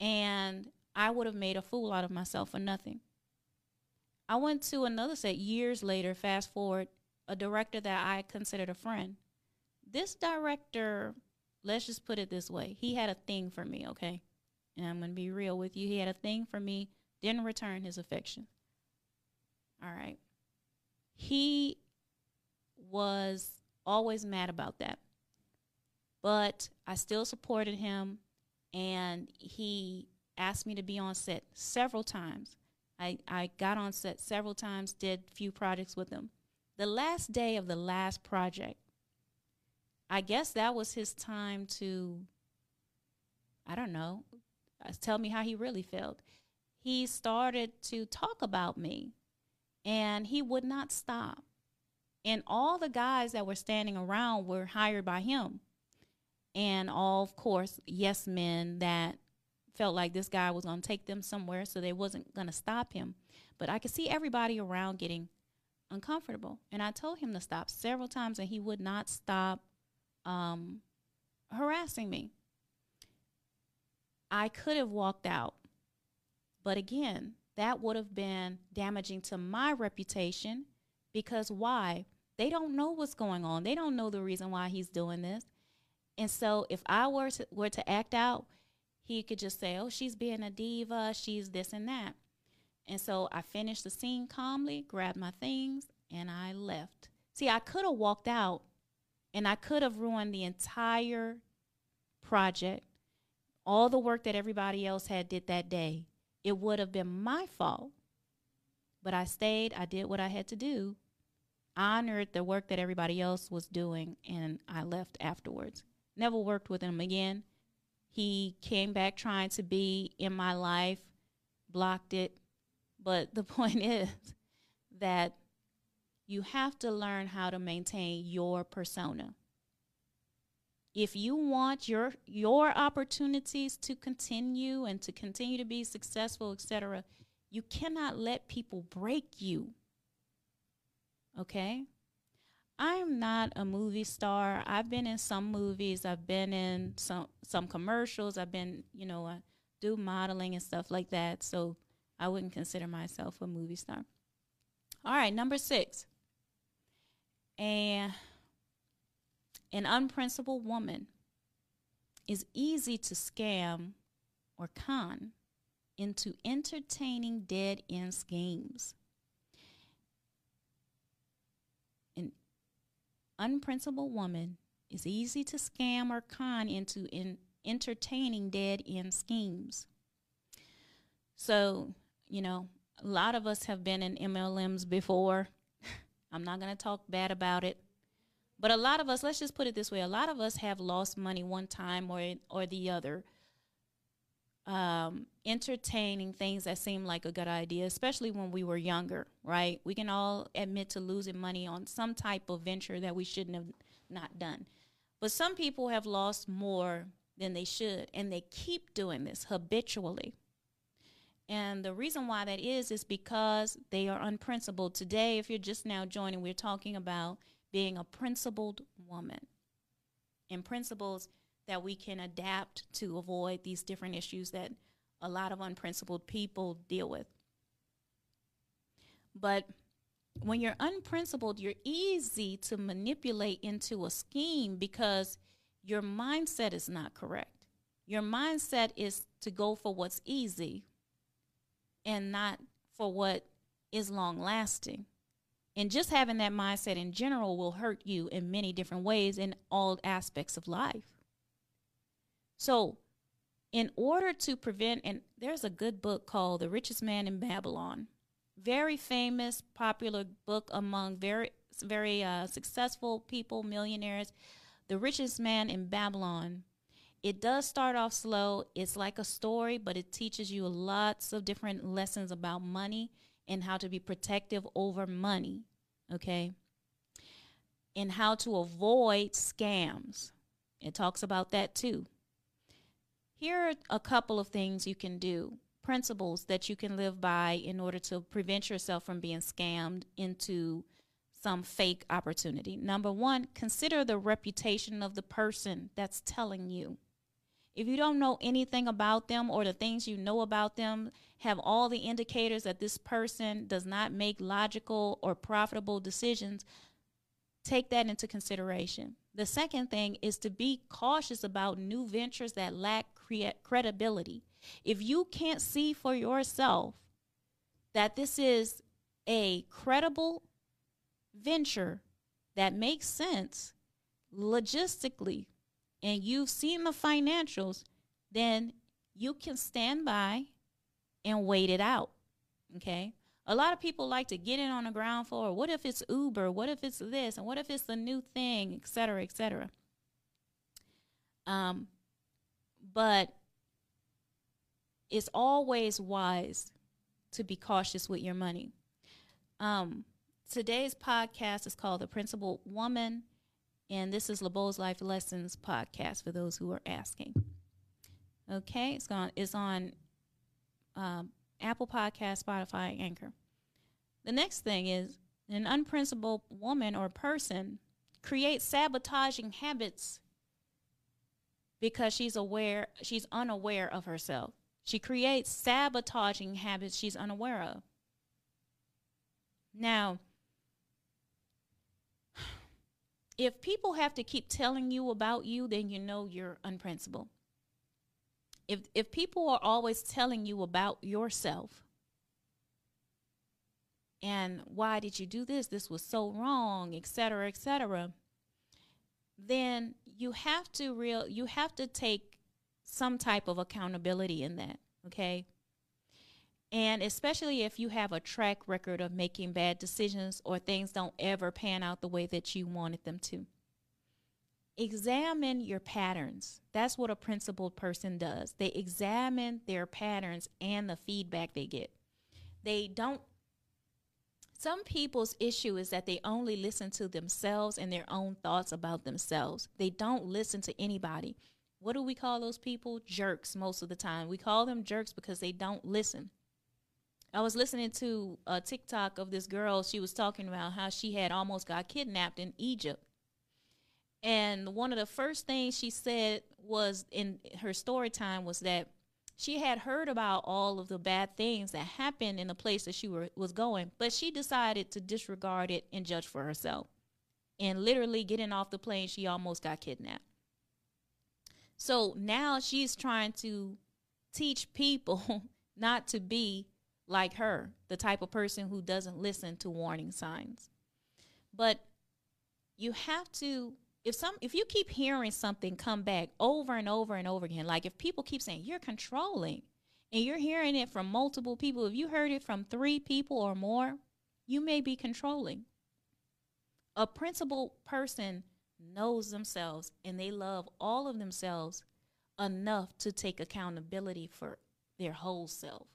And I would have made a fool out of myself for nothing. I went to another set years later, fast forward, a director that I considered a friend. This director, let's just put it this way, he had a thing for me, okay? And I'm going to be real with you. He had a thing for me, didn't return his affection. All right. He was always mad about that. But I still supported him, and he asked me to be on set several times. I got on set several times, did a few projects with him. The last day of the last project, I guess that was his time to, I don't know, tell me how he really felt. He started to talk about me, and he would not stop. And all the guys that were standing around were hired by him. And all, of course, yes men that felt like this guy was going to take them somewhere, so they wasn't going to stop him. But I could see everybody around getting uncomfortable. And I told him to stop several times, and he would not stop harassing me. I could have walked out. But again, that would have been damaging to my reputation, because why? They don't know what's going on. They don't know the reason why he's doing this. And so if I were to act out, he could just say, oh, she's being a diva, she's this and that. And so I finished the scene calmly, grabbed my things, and I left. See, I could have walked out, and I could have ruined the entire project, all the work that everybody else had did that day. It would have been my fault. But I stayed. I did what I had to do, honored the work that everybody else was doing, and I left afterwards. Never worked with him again. He came back trying to be in my life, blocked it. But the point is that you have to learn how to maintain your persona. If you want your opportunities to continue and to continue to be successful, etc., you cannot let people break you. Okay? I'm not a movie star. I've been in some movies. I've been in some commercials. I've been, I do modeling and stuff like that. So I wouldn't consider myself a movie star. All right, number 6. An unprincipled woman is easy to scam or con into entertaining dead-end schemes. An unprincipled woman It's easy to scam or con into entertaining dead-end schemes. So, you know, a lot of us have been in MLMs before. I'm not going to talk bad about it. But a lot of us, let's just put it this way, a lot of us have lost money one time or the other, entertaining things that seem like a good idea, especially when we were younger, right? We can all admit to losing money on some type of venture that we shouldn't have not done. But some people have lost more than they should, and they keep doing this habitually. And the reason why that is because they are unprincipled. Today, if you're just now joining, we're talking about being a principled woman and principles that we can adapt to avoid these different issues that a lot of unprincipled people deal with. But when you're unprincipled, you're easy to manipulate into a scheme because your mindset is not correct. Your mindset is to go for what's easy and not for what is long-lasting. And just having that mindset in general will hurt you in many different ways in all aspects of life. So in order to prevent, and there's a good book called The Richest Man in Babylon, very famous, popular book among very successful people, millionaires, The Richest Man in Babylon. It does start off slow. It's like a story, but it teaches you lots of different lessons about money and how to be protective over money, okay? And how to avoid scams. It talks about that too. Here are a couple of things you can do, principles that you can live by in order to prevent yourself from being scammed into some fake opportunity. Number one, consider the reputation of the person that's telling you. If you don't know anything about them or the things you know about them have all the indicators that this person does not make logical or profitable decisions, take that into consideration. The second thing is to be cautious about new ventures that lack credibility. If you can't see for yourself that this is a credible venture that makes sense logistically, and you've seen the financials, then you can stand by and wait it out, okay? A lot of people like to get in on the ground floor. What if it's Uber? What if it's this? And what if it's the new thing, et cetera, et cetera? But it's always wise to be cautious with your money. Today's podcast is called The Principled Woman, and this is LaBeau's Life Lessons podcast for those who are asking. Okay, it's on Apple Podcasts, Spotify, Anchor. The next thing is an unprincipled woman or person creates sabotaging habits because she's unaware of herself. She creates sabotaging habits she's unaware of. Now, if people have to keep telling you about you, then you know you're unprincipled. If people are always telling you about yourself and why did you do this? This was so wrong, et cetera, then you have to take some type of accountability in that, okay? And especially if you have a track record of making bad decisions or things don't ever pan out the way that you wanted them to. Examine your patterns. That's what a principled person does. They examine their patterns and the feedback they get. Some people's issue is that they only listen to themselves and their own thoughts about themselves. They don't listen to anybody. What do we call those people? Jerks most of the time. We call them jerks because they don't listen. I was listening to a TikTok of this girl. She was talking about how she had almost got kidnapped in Egypt. And one of the first things she said was in her story time was that she had heard about all of the bad things that happened in the place that she was going, but she decided to disregard it and judge for herself. And literally getting off the plane, she almost got kidnapped. So now she's trying to teach people not to be like her, the type of person who doesn't listen to warning signs. But you have to if you keep hearing something come back over and over and over again, like if people keep saying you're controlling and you're hearing it from multiple people, if you heard it from 3 people or more, you may be controlling. A principled person knows themselves and they love all of themselves enough to take accountability for their whole self.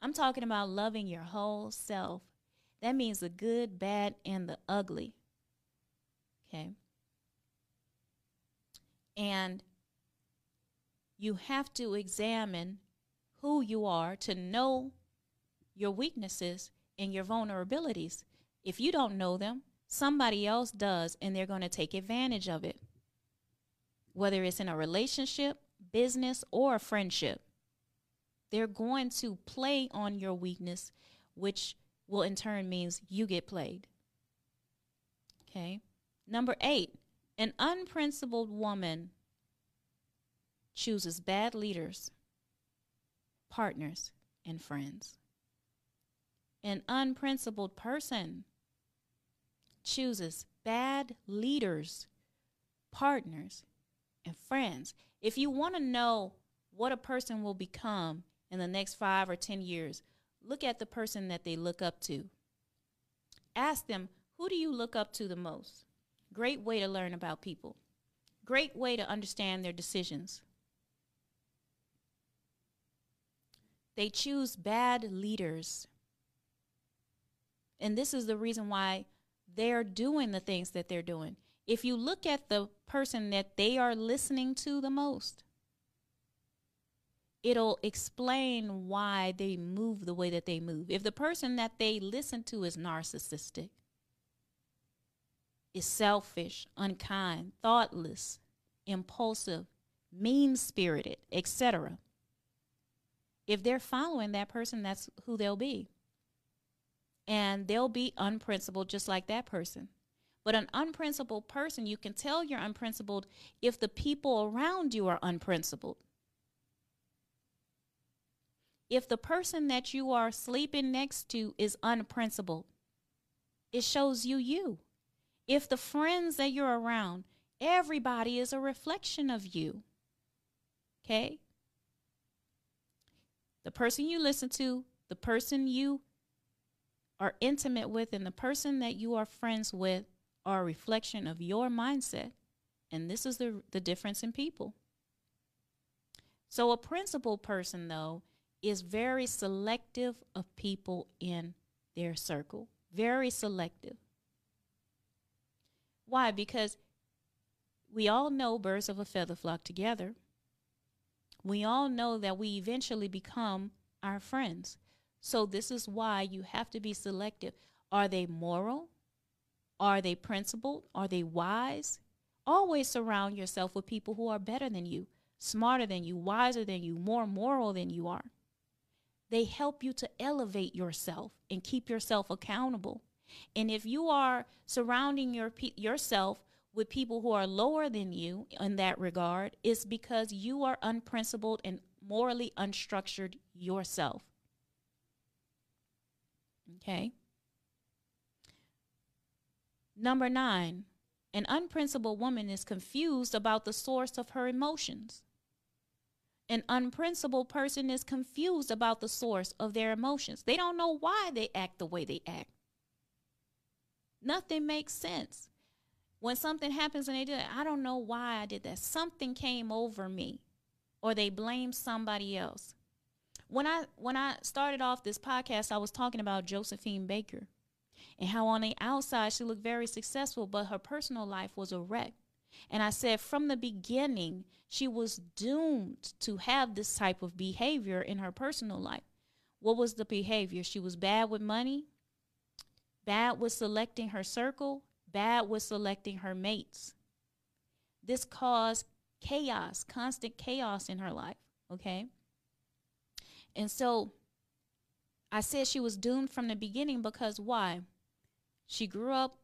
I'm talking about loving your whole self. That means the good, bad, and the ugly. Okay. And you have to examine who you are to know your weaknesses and your vulnerabilities. If you don't know them, somebody else does, and they're going to take advantage of it, whether it's in a relationship, business, or a friendship. They're going to play on your weakness, which will in turn means you get played. Okay. Number 8, an unprincipled woman chooses bad leaders, partners, and friends. An unprincipled person chooses bad leaders, partners, and friends. If you want to know what a person will become in the next 5 or 10 years, look at the person that they look up to. Ask them, who do you look up to the most? Great way to learn about people. Great way to understand their decisions. They choose bad leaders. And this is the reason why they're doing the things that they're doing. If you look at the person that they are listening to the most, it'll explain why they move the way that they move. If the person that they listen to is narcissistic, is selfish, unkind, thoughtless, impulsive, mean-spirited, etc., if they're following that person, that's who they'll be. And they'll be unprincipled just like that person. But an unprincipled person, you can tell you're unprincipled if the people around you are unprincipled. If the person that you are sleeping next to is unprincipled, it shows you. If the friends that you're around, everybody is a reflection of you. Okay? The person you listen to, the person you are intimate with, and the person that you are friends with are a reflection of your mindset. And this is the difference in people. So a principled person, though, is very selective of people in their circle. Very selective. Why? Because we all know birds of a feather flock together. We all know that we eventually become our friends. So this is why you have to be selective. Are they moral? Are they principled? Are they wise? Always surround yourself with people who are better than you, smarter than you, wiser than you, more moral than you are. They help you to elevate yourself and keep yourself accountable. And if you are surrounding yourself with people who are lower than you in that regard, it's because you are unprincipled and morally unstructured yourself. Okay? Number 9, an unprincipled woman is confused about the source of her emotions. An unprincipled person is confused about the source of their emotions. They don't know why they act the way they act. Nothing makes sense. When something happens and they do it, I don't know why I did that. Something came over me, or they blame somebody else. When I started off this podcast, I was talking about Josephine Baker and how on the outside she looked very successful, but her personal life was a wreck. And I said from the beginning, she was doomed to have this type of behavior in her personal life. What was the behavior? She was bad with money, bad with selecting her circle, bad with selecting her mates. This caused chaos, constant chaos in her life, okay? And so I said she was doomed from the beginning because why? She grew up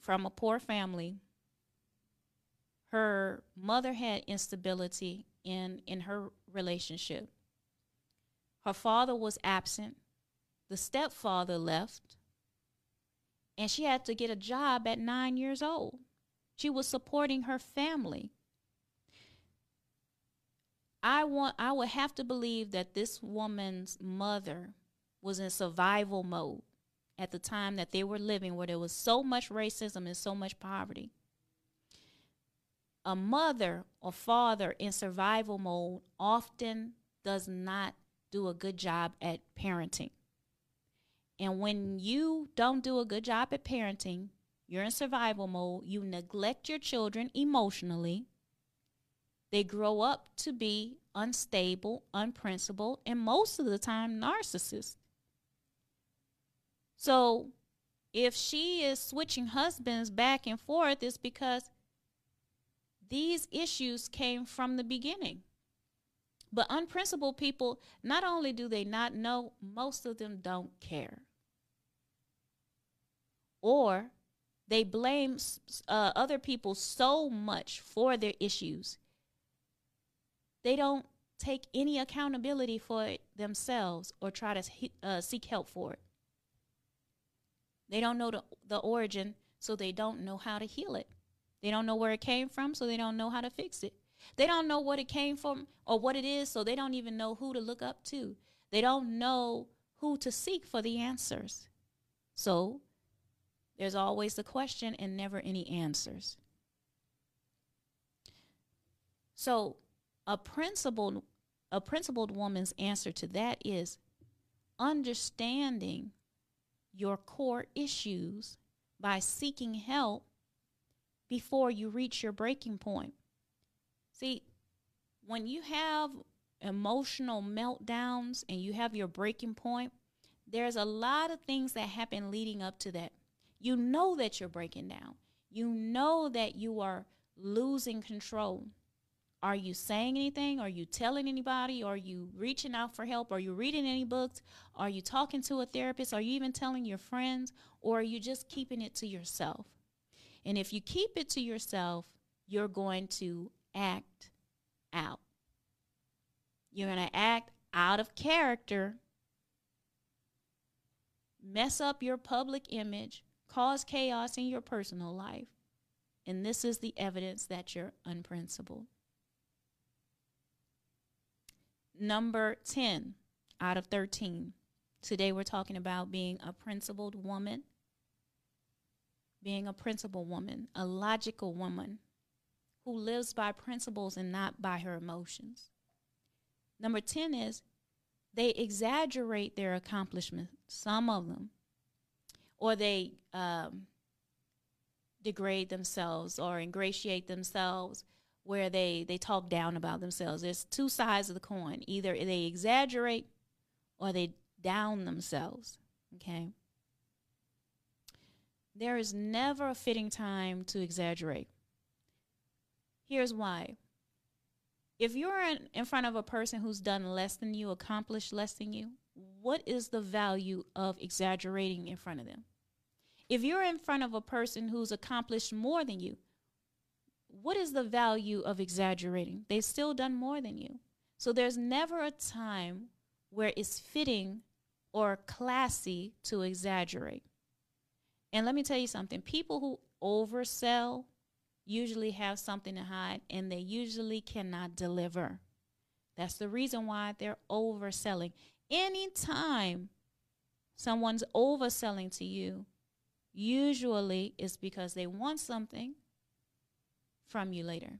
from a poor family. Her mother had instability in her relationship. Her father was absent. The stepfather left. And she had to get a job at 9 years old. She was supporting her family. I would have to believe that this woman's mother was in survival mode at the time that they were living, where there was so much racism and so much poverty. A mother or father in survival mode often does not do a good job at parenting. And when you don't do a good job at parenting, you're in survival mode, you neglect your children emotionally. They grow up to be unstable, unprincipled, and most of the time, narcissists. So if she is switching husbands back and forth, it's because these issues came from the beginning. But unprincipled people, not only do they not know, most of them don't care. Or they blame other people so much for their issues. They don't take any accountability for it themselves or try to seek help for it. They don't know the origin, so they don't know how to heal it. They don't know where it came from, so they don't know how to fix it. They don't know what it came from or what it is, so they don't even know who to look up to. They don't know who to seek for the answers. So there's always the question and never any answers. So a principled woman's answer to that is understanding your core issues by seeking help before you reach your breaking point. See, when you have emotional meltdowns and you have your breaking point, there's a lot of things that happen leading up to that. You know that you're breaking down. You know that you are losing control. Are you saying anything? Are you telling anybody? Are you reaching out for help? Are you reading any books? Are you talking to a therapist? Are you even telling your friends? Or are you just keeping it to yourself? And if you keep it to yourself, you're going to act out. You're going to act out of character, mess up your public image, cause chaos in your personal life. And this is the evidence that you're unprincipled. Number 10 out of 13. Today we're talking about being a principled woman. Being a principled woman, a logical woman who lives by principles and not by her emotions. Number 10 is they exaggerate their accomplishments, some of them, or they degrade themselves or ingratiate themselves, where they talk down about themselves. There's two sides of the coin. Either they exaggerate or they down themselves, okay? There is never a fitting time to exaggerate. Here's why. If you're in front of a person who's done less than you, accomplished less than you, what is the value of exaggerating in front of them? If you're in front of a person who's accomplished more than you, what is the value of exaggerating? They've still done more than you. So there's never a time where it's fitting or classy to exaggerate. And let me tell you something. People who oversell usually have something to hide, and they usually cannot deliver. That's the reason why they're overselling. Anytime someone's overselling to you, usually it's because they want something from you later.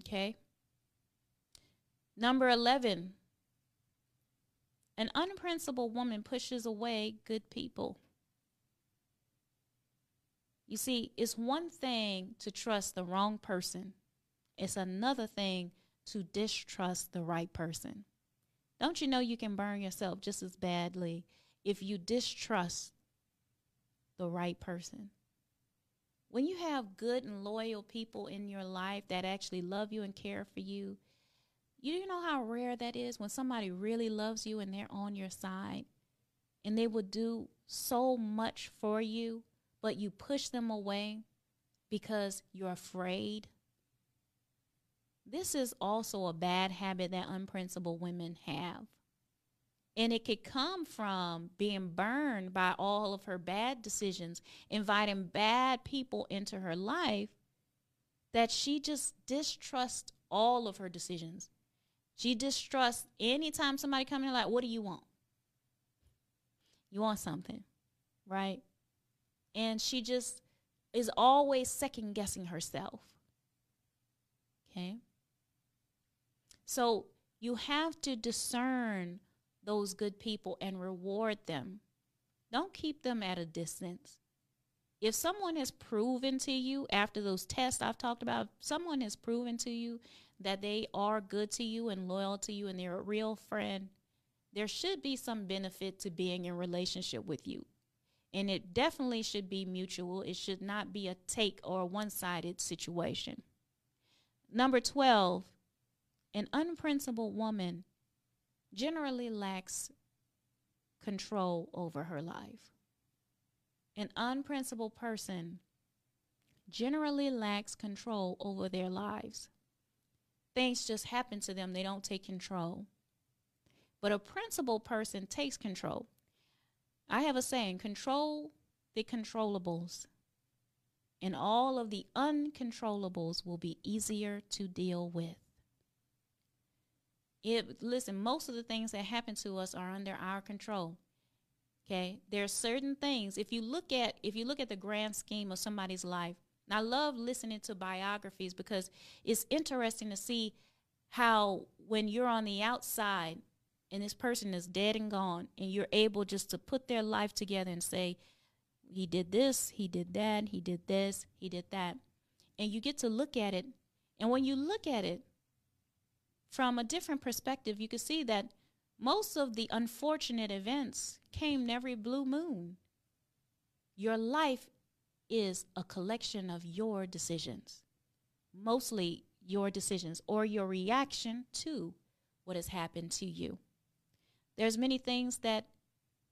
Okay? Number 11. An unprincipled woman pushes away good people. You see, it's one thing to trust the wrong person. It's another thing to distrust the right person. Don't you know you can burn yourself just as badly if you distrust the right person? When you have good and loyal people in your life that actually love you and care for you, you know how rare that is when somebody really loves you and they're on your side and they will do so much for you, but you push them away because you're afraid. This is also a bad habit that unprincipled women have. And it could come from being burned by all of her bad decisions, inviting bad people into her life, that she just distrusts all of her decisions. She distrusts anytime somebody comes in like, what do you want? You want something, right? And she just is always second guessing herself. Okay? So you have to discern those good people and reward them. Don't keep them at a distance. If someone has proven to you after those tests I've talked about, someone has proven to you that they are good to you and loyal to you and they're a real friend, there should be some benefit to being in relationship with you. And it definitely should be mutual. It should not be a take or a one-sided situation. Number 12, an unprincipled woman generally lacks control over her life. An unprincipled person generally lacks control over their lives. Things just happen to them. They don't take control. But a principled person takes control. I have a saying, control the controllables, and all of the uncontrollables will be easier to deal with. Listen, most of the things that happen to us are under our control. Okay, there are certain things. If you look at the grand scheme of somebody's life, and I love listening to biographies because it's interesting to see how when you're on the outside and this person is dead and gone, and you're able just to put their life together and say, he did this, he did that, he did this, he did that. And you get to look at it. And when you look at it from a different perspective, you can see that most of the unfortunate events came in every blue moon. Your life is a collection of your decisions, mostly your decisions or your reaction to what has happened to you. There's many things that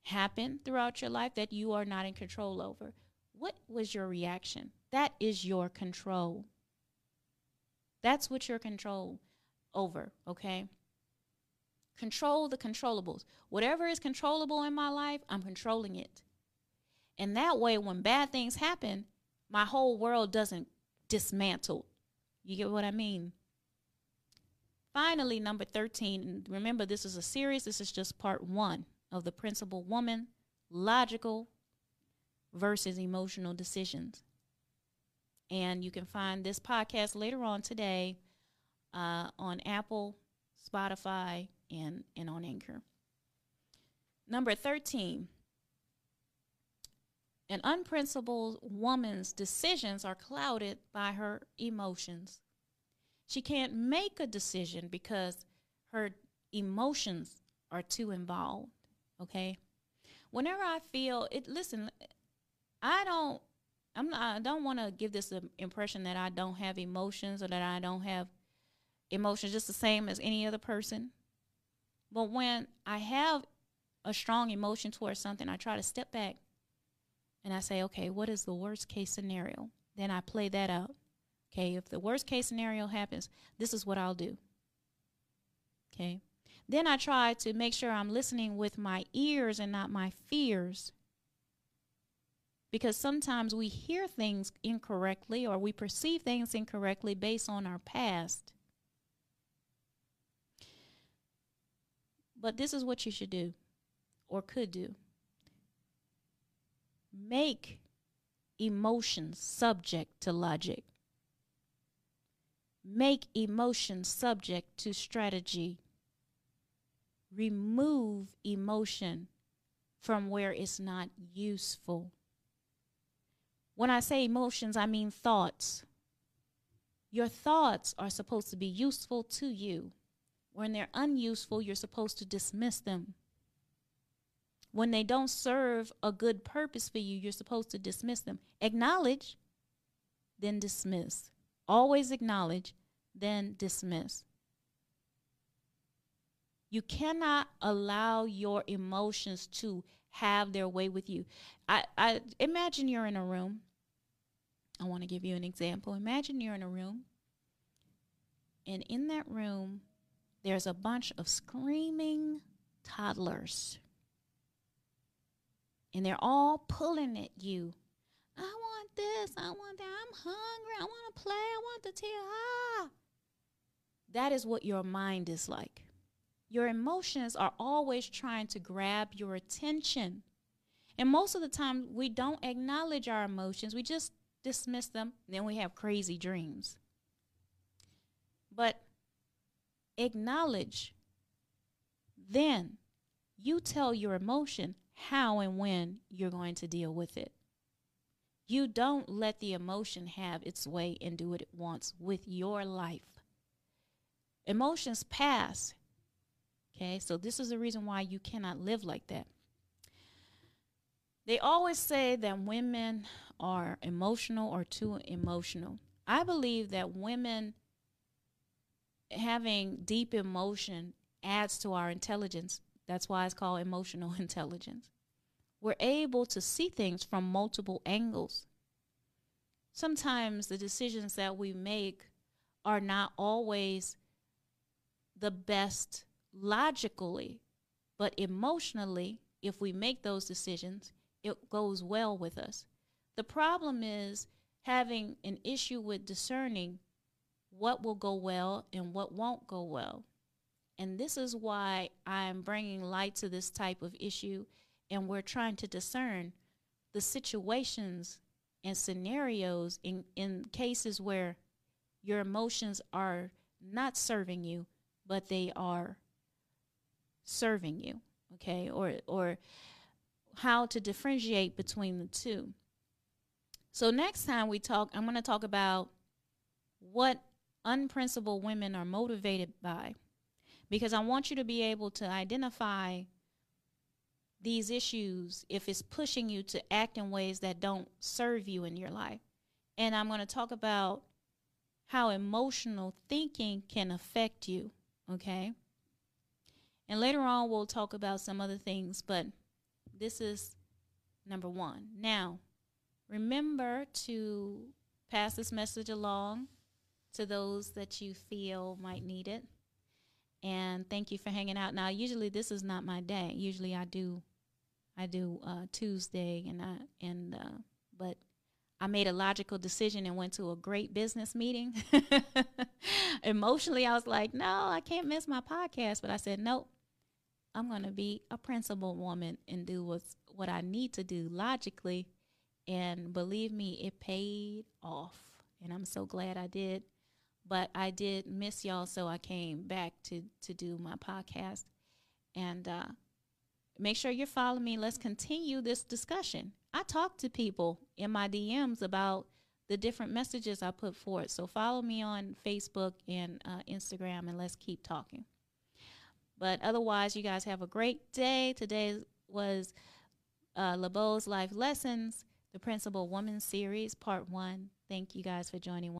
happen throughout your life that you are not in control over. What was your reaction? That is your control. That's what your control over, okay? Control the controllables. Whatever is controllable in my life, I'm controlling it. And that way, when bad things happen, my whole world doesn't dismantle. You get what I mean? Finally, number 13, remember this is a series, this is just part one of The Principled Woman, logical versus emotional decisions. And you can find this podcast later on today on Apple, Spotify, and on Anchor. Number 13, an unprincipled woman's decisions are clouded by her emotions. She can't make a decision because her emotions are too involved, okay? Whenever I feel it, listen, I don't want to give this impression that I don't have emotions or that I don't have emotions just the same as any other person. But when I have a strong emotion towards something, I try to step back and I say, okay, what is the worst case scenario? Then I play that out. Okay, if the worst case scenario happens, this is what I'll do. Okay, then I try to make sure I'm listening with my ears and not my fears. Because sometimes we hear things incorrectly or we perceive things incorrectly based on our past. But this is what you should do or could do. Make emotions subject to logic. Make emotion subject to strategy. Remove emotion from where it's not useful. When I say emotions, I mean thoughts. Your thoughts are supposed to be useful to you. When they're unuseful, you're supposed to dismiss them. When they don't serve a good purpose for you, you're supposed to dismiss them. Acknowledge, then dismiss. Always acknowledge, then dismiss. You cannot allow your emotions to have their way with you. I imagine you're in a room. I want to give you an example. Imagine you're in a room, and in that room, there's a bunch of screaming toddlers. And they're all pulling at you. I want this. I want that. I'm hungry. I want to play. I want the tea. Ah. That is what your mind is like. Your emotions are always trying to grab your attention. And most of the time, we don't acknowledge our emotions. We just dismiss them. Then we have crazy dreams. But acknowledge. Then you tell your emotion how and when you're going to deal with it. You don't let the emotion have its way and do what it wants with your life. Emotions pass. Okay, so this is the reason why you cannot live like that. They always say that women are emotional or too emotional. I believe that women having deep emotion adds to our intelligence. That's why it's called emotional intelligence. We're able to see things from multiple angles. Sometimes the decisions that we make are not always the best logically, but emotionally, if we make those decisions, it goes well with us. The problem is having an issue with discerning what will go well and what won't go well. And this is why I'm bringing light to this type of issue. And we're trying to discern the situations and scenarios in cases where your emotions are not serving you, but they are serving you, okay? Or how to differentiate between the two. So next time we talk, I'm going to talk about what unprincipled women are motivated by, because I want you to be able to identify these issues if it's pushing you to act in ways that don't serve you in your life. And I'm going to talk about how emotional thinking can affect you, okay? And later on, we'll talk about some other things, but this is number one. Now, remember to pass this message along to those that you feel might need it. And thank you for hanging out. Now, usually this is not my day. Usually I do Tuesday, but I made a logical decision and went to a great business meeting. Emotionally, I was like, no, I can't miss my podcast. But I said, nope, I'm going to be a principled woman and do what I need to do logically. And believe me, it paid off. And I'm so glad I did. But I did miss y'all, so I came back to do my podcast. And make sure you're following me. Let's continue this discussion. I talk to people in my DMs about the different messages I put forth. So follow me on Facebook and Instagram, and let's keep talking. But otherwise, you guys have a great day. Today was LaBeau's Life Lessons, The Principled Woman series, part 1. Thank you guys for joining.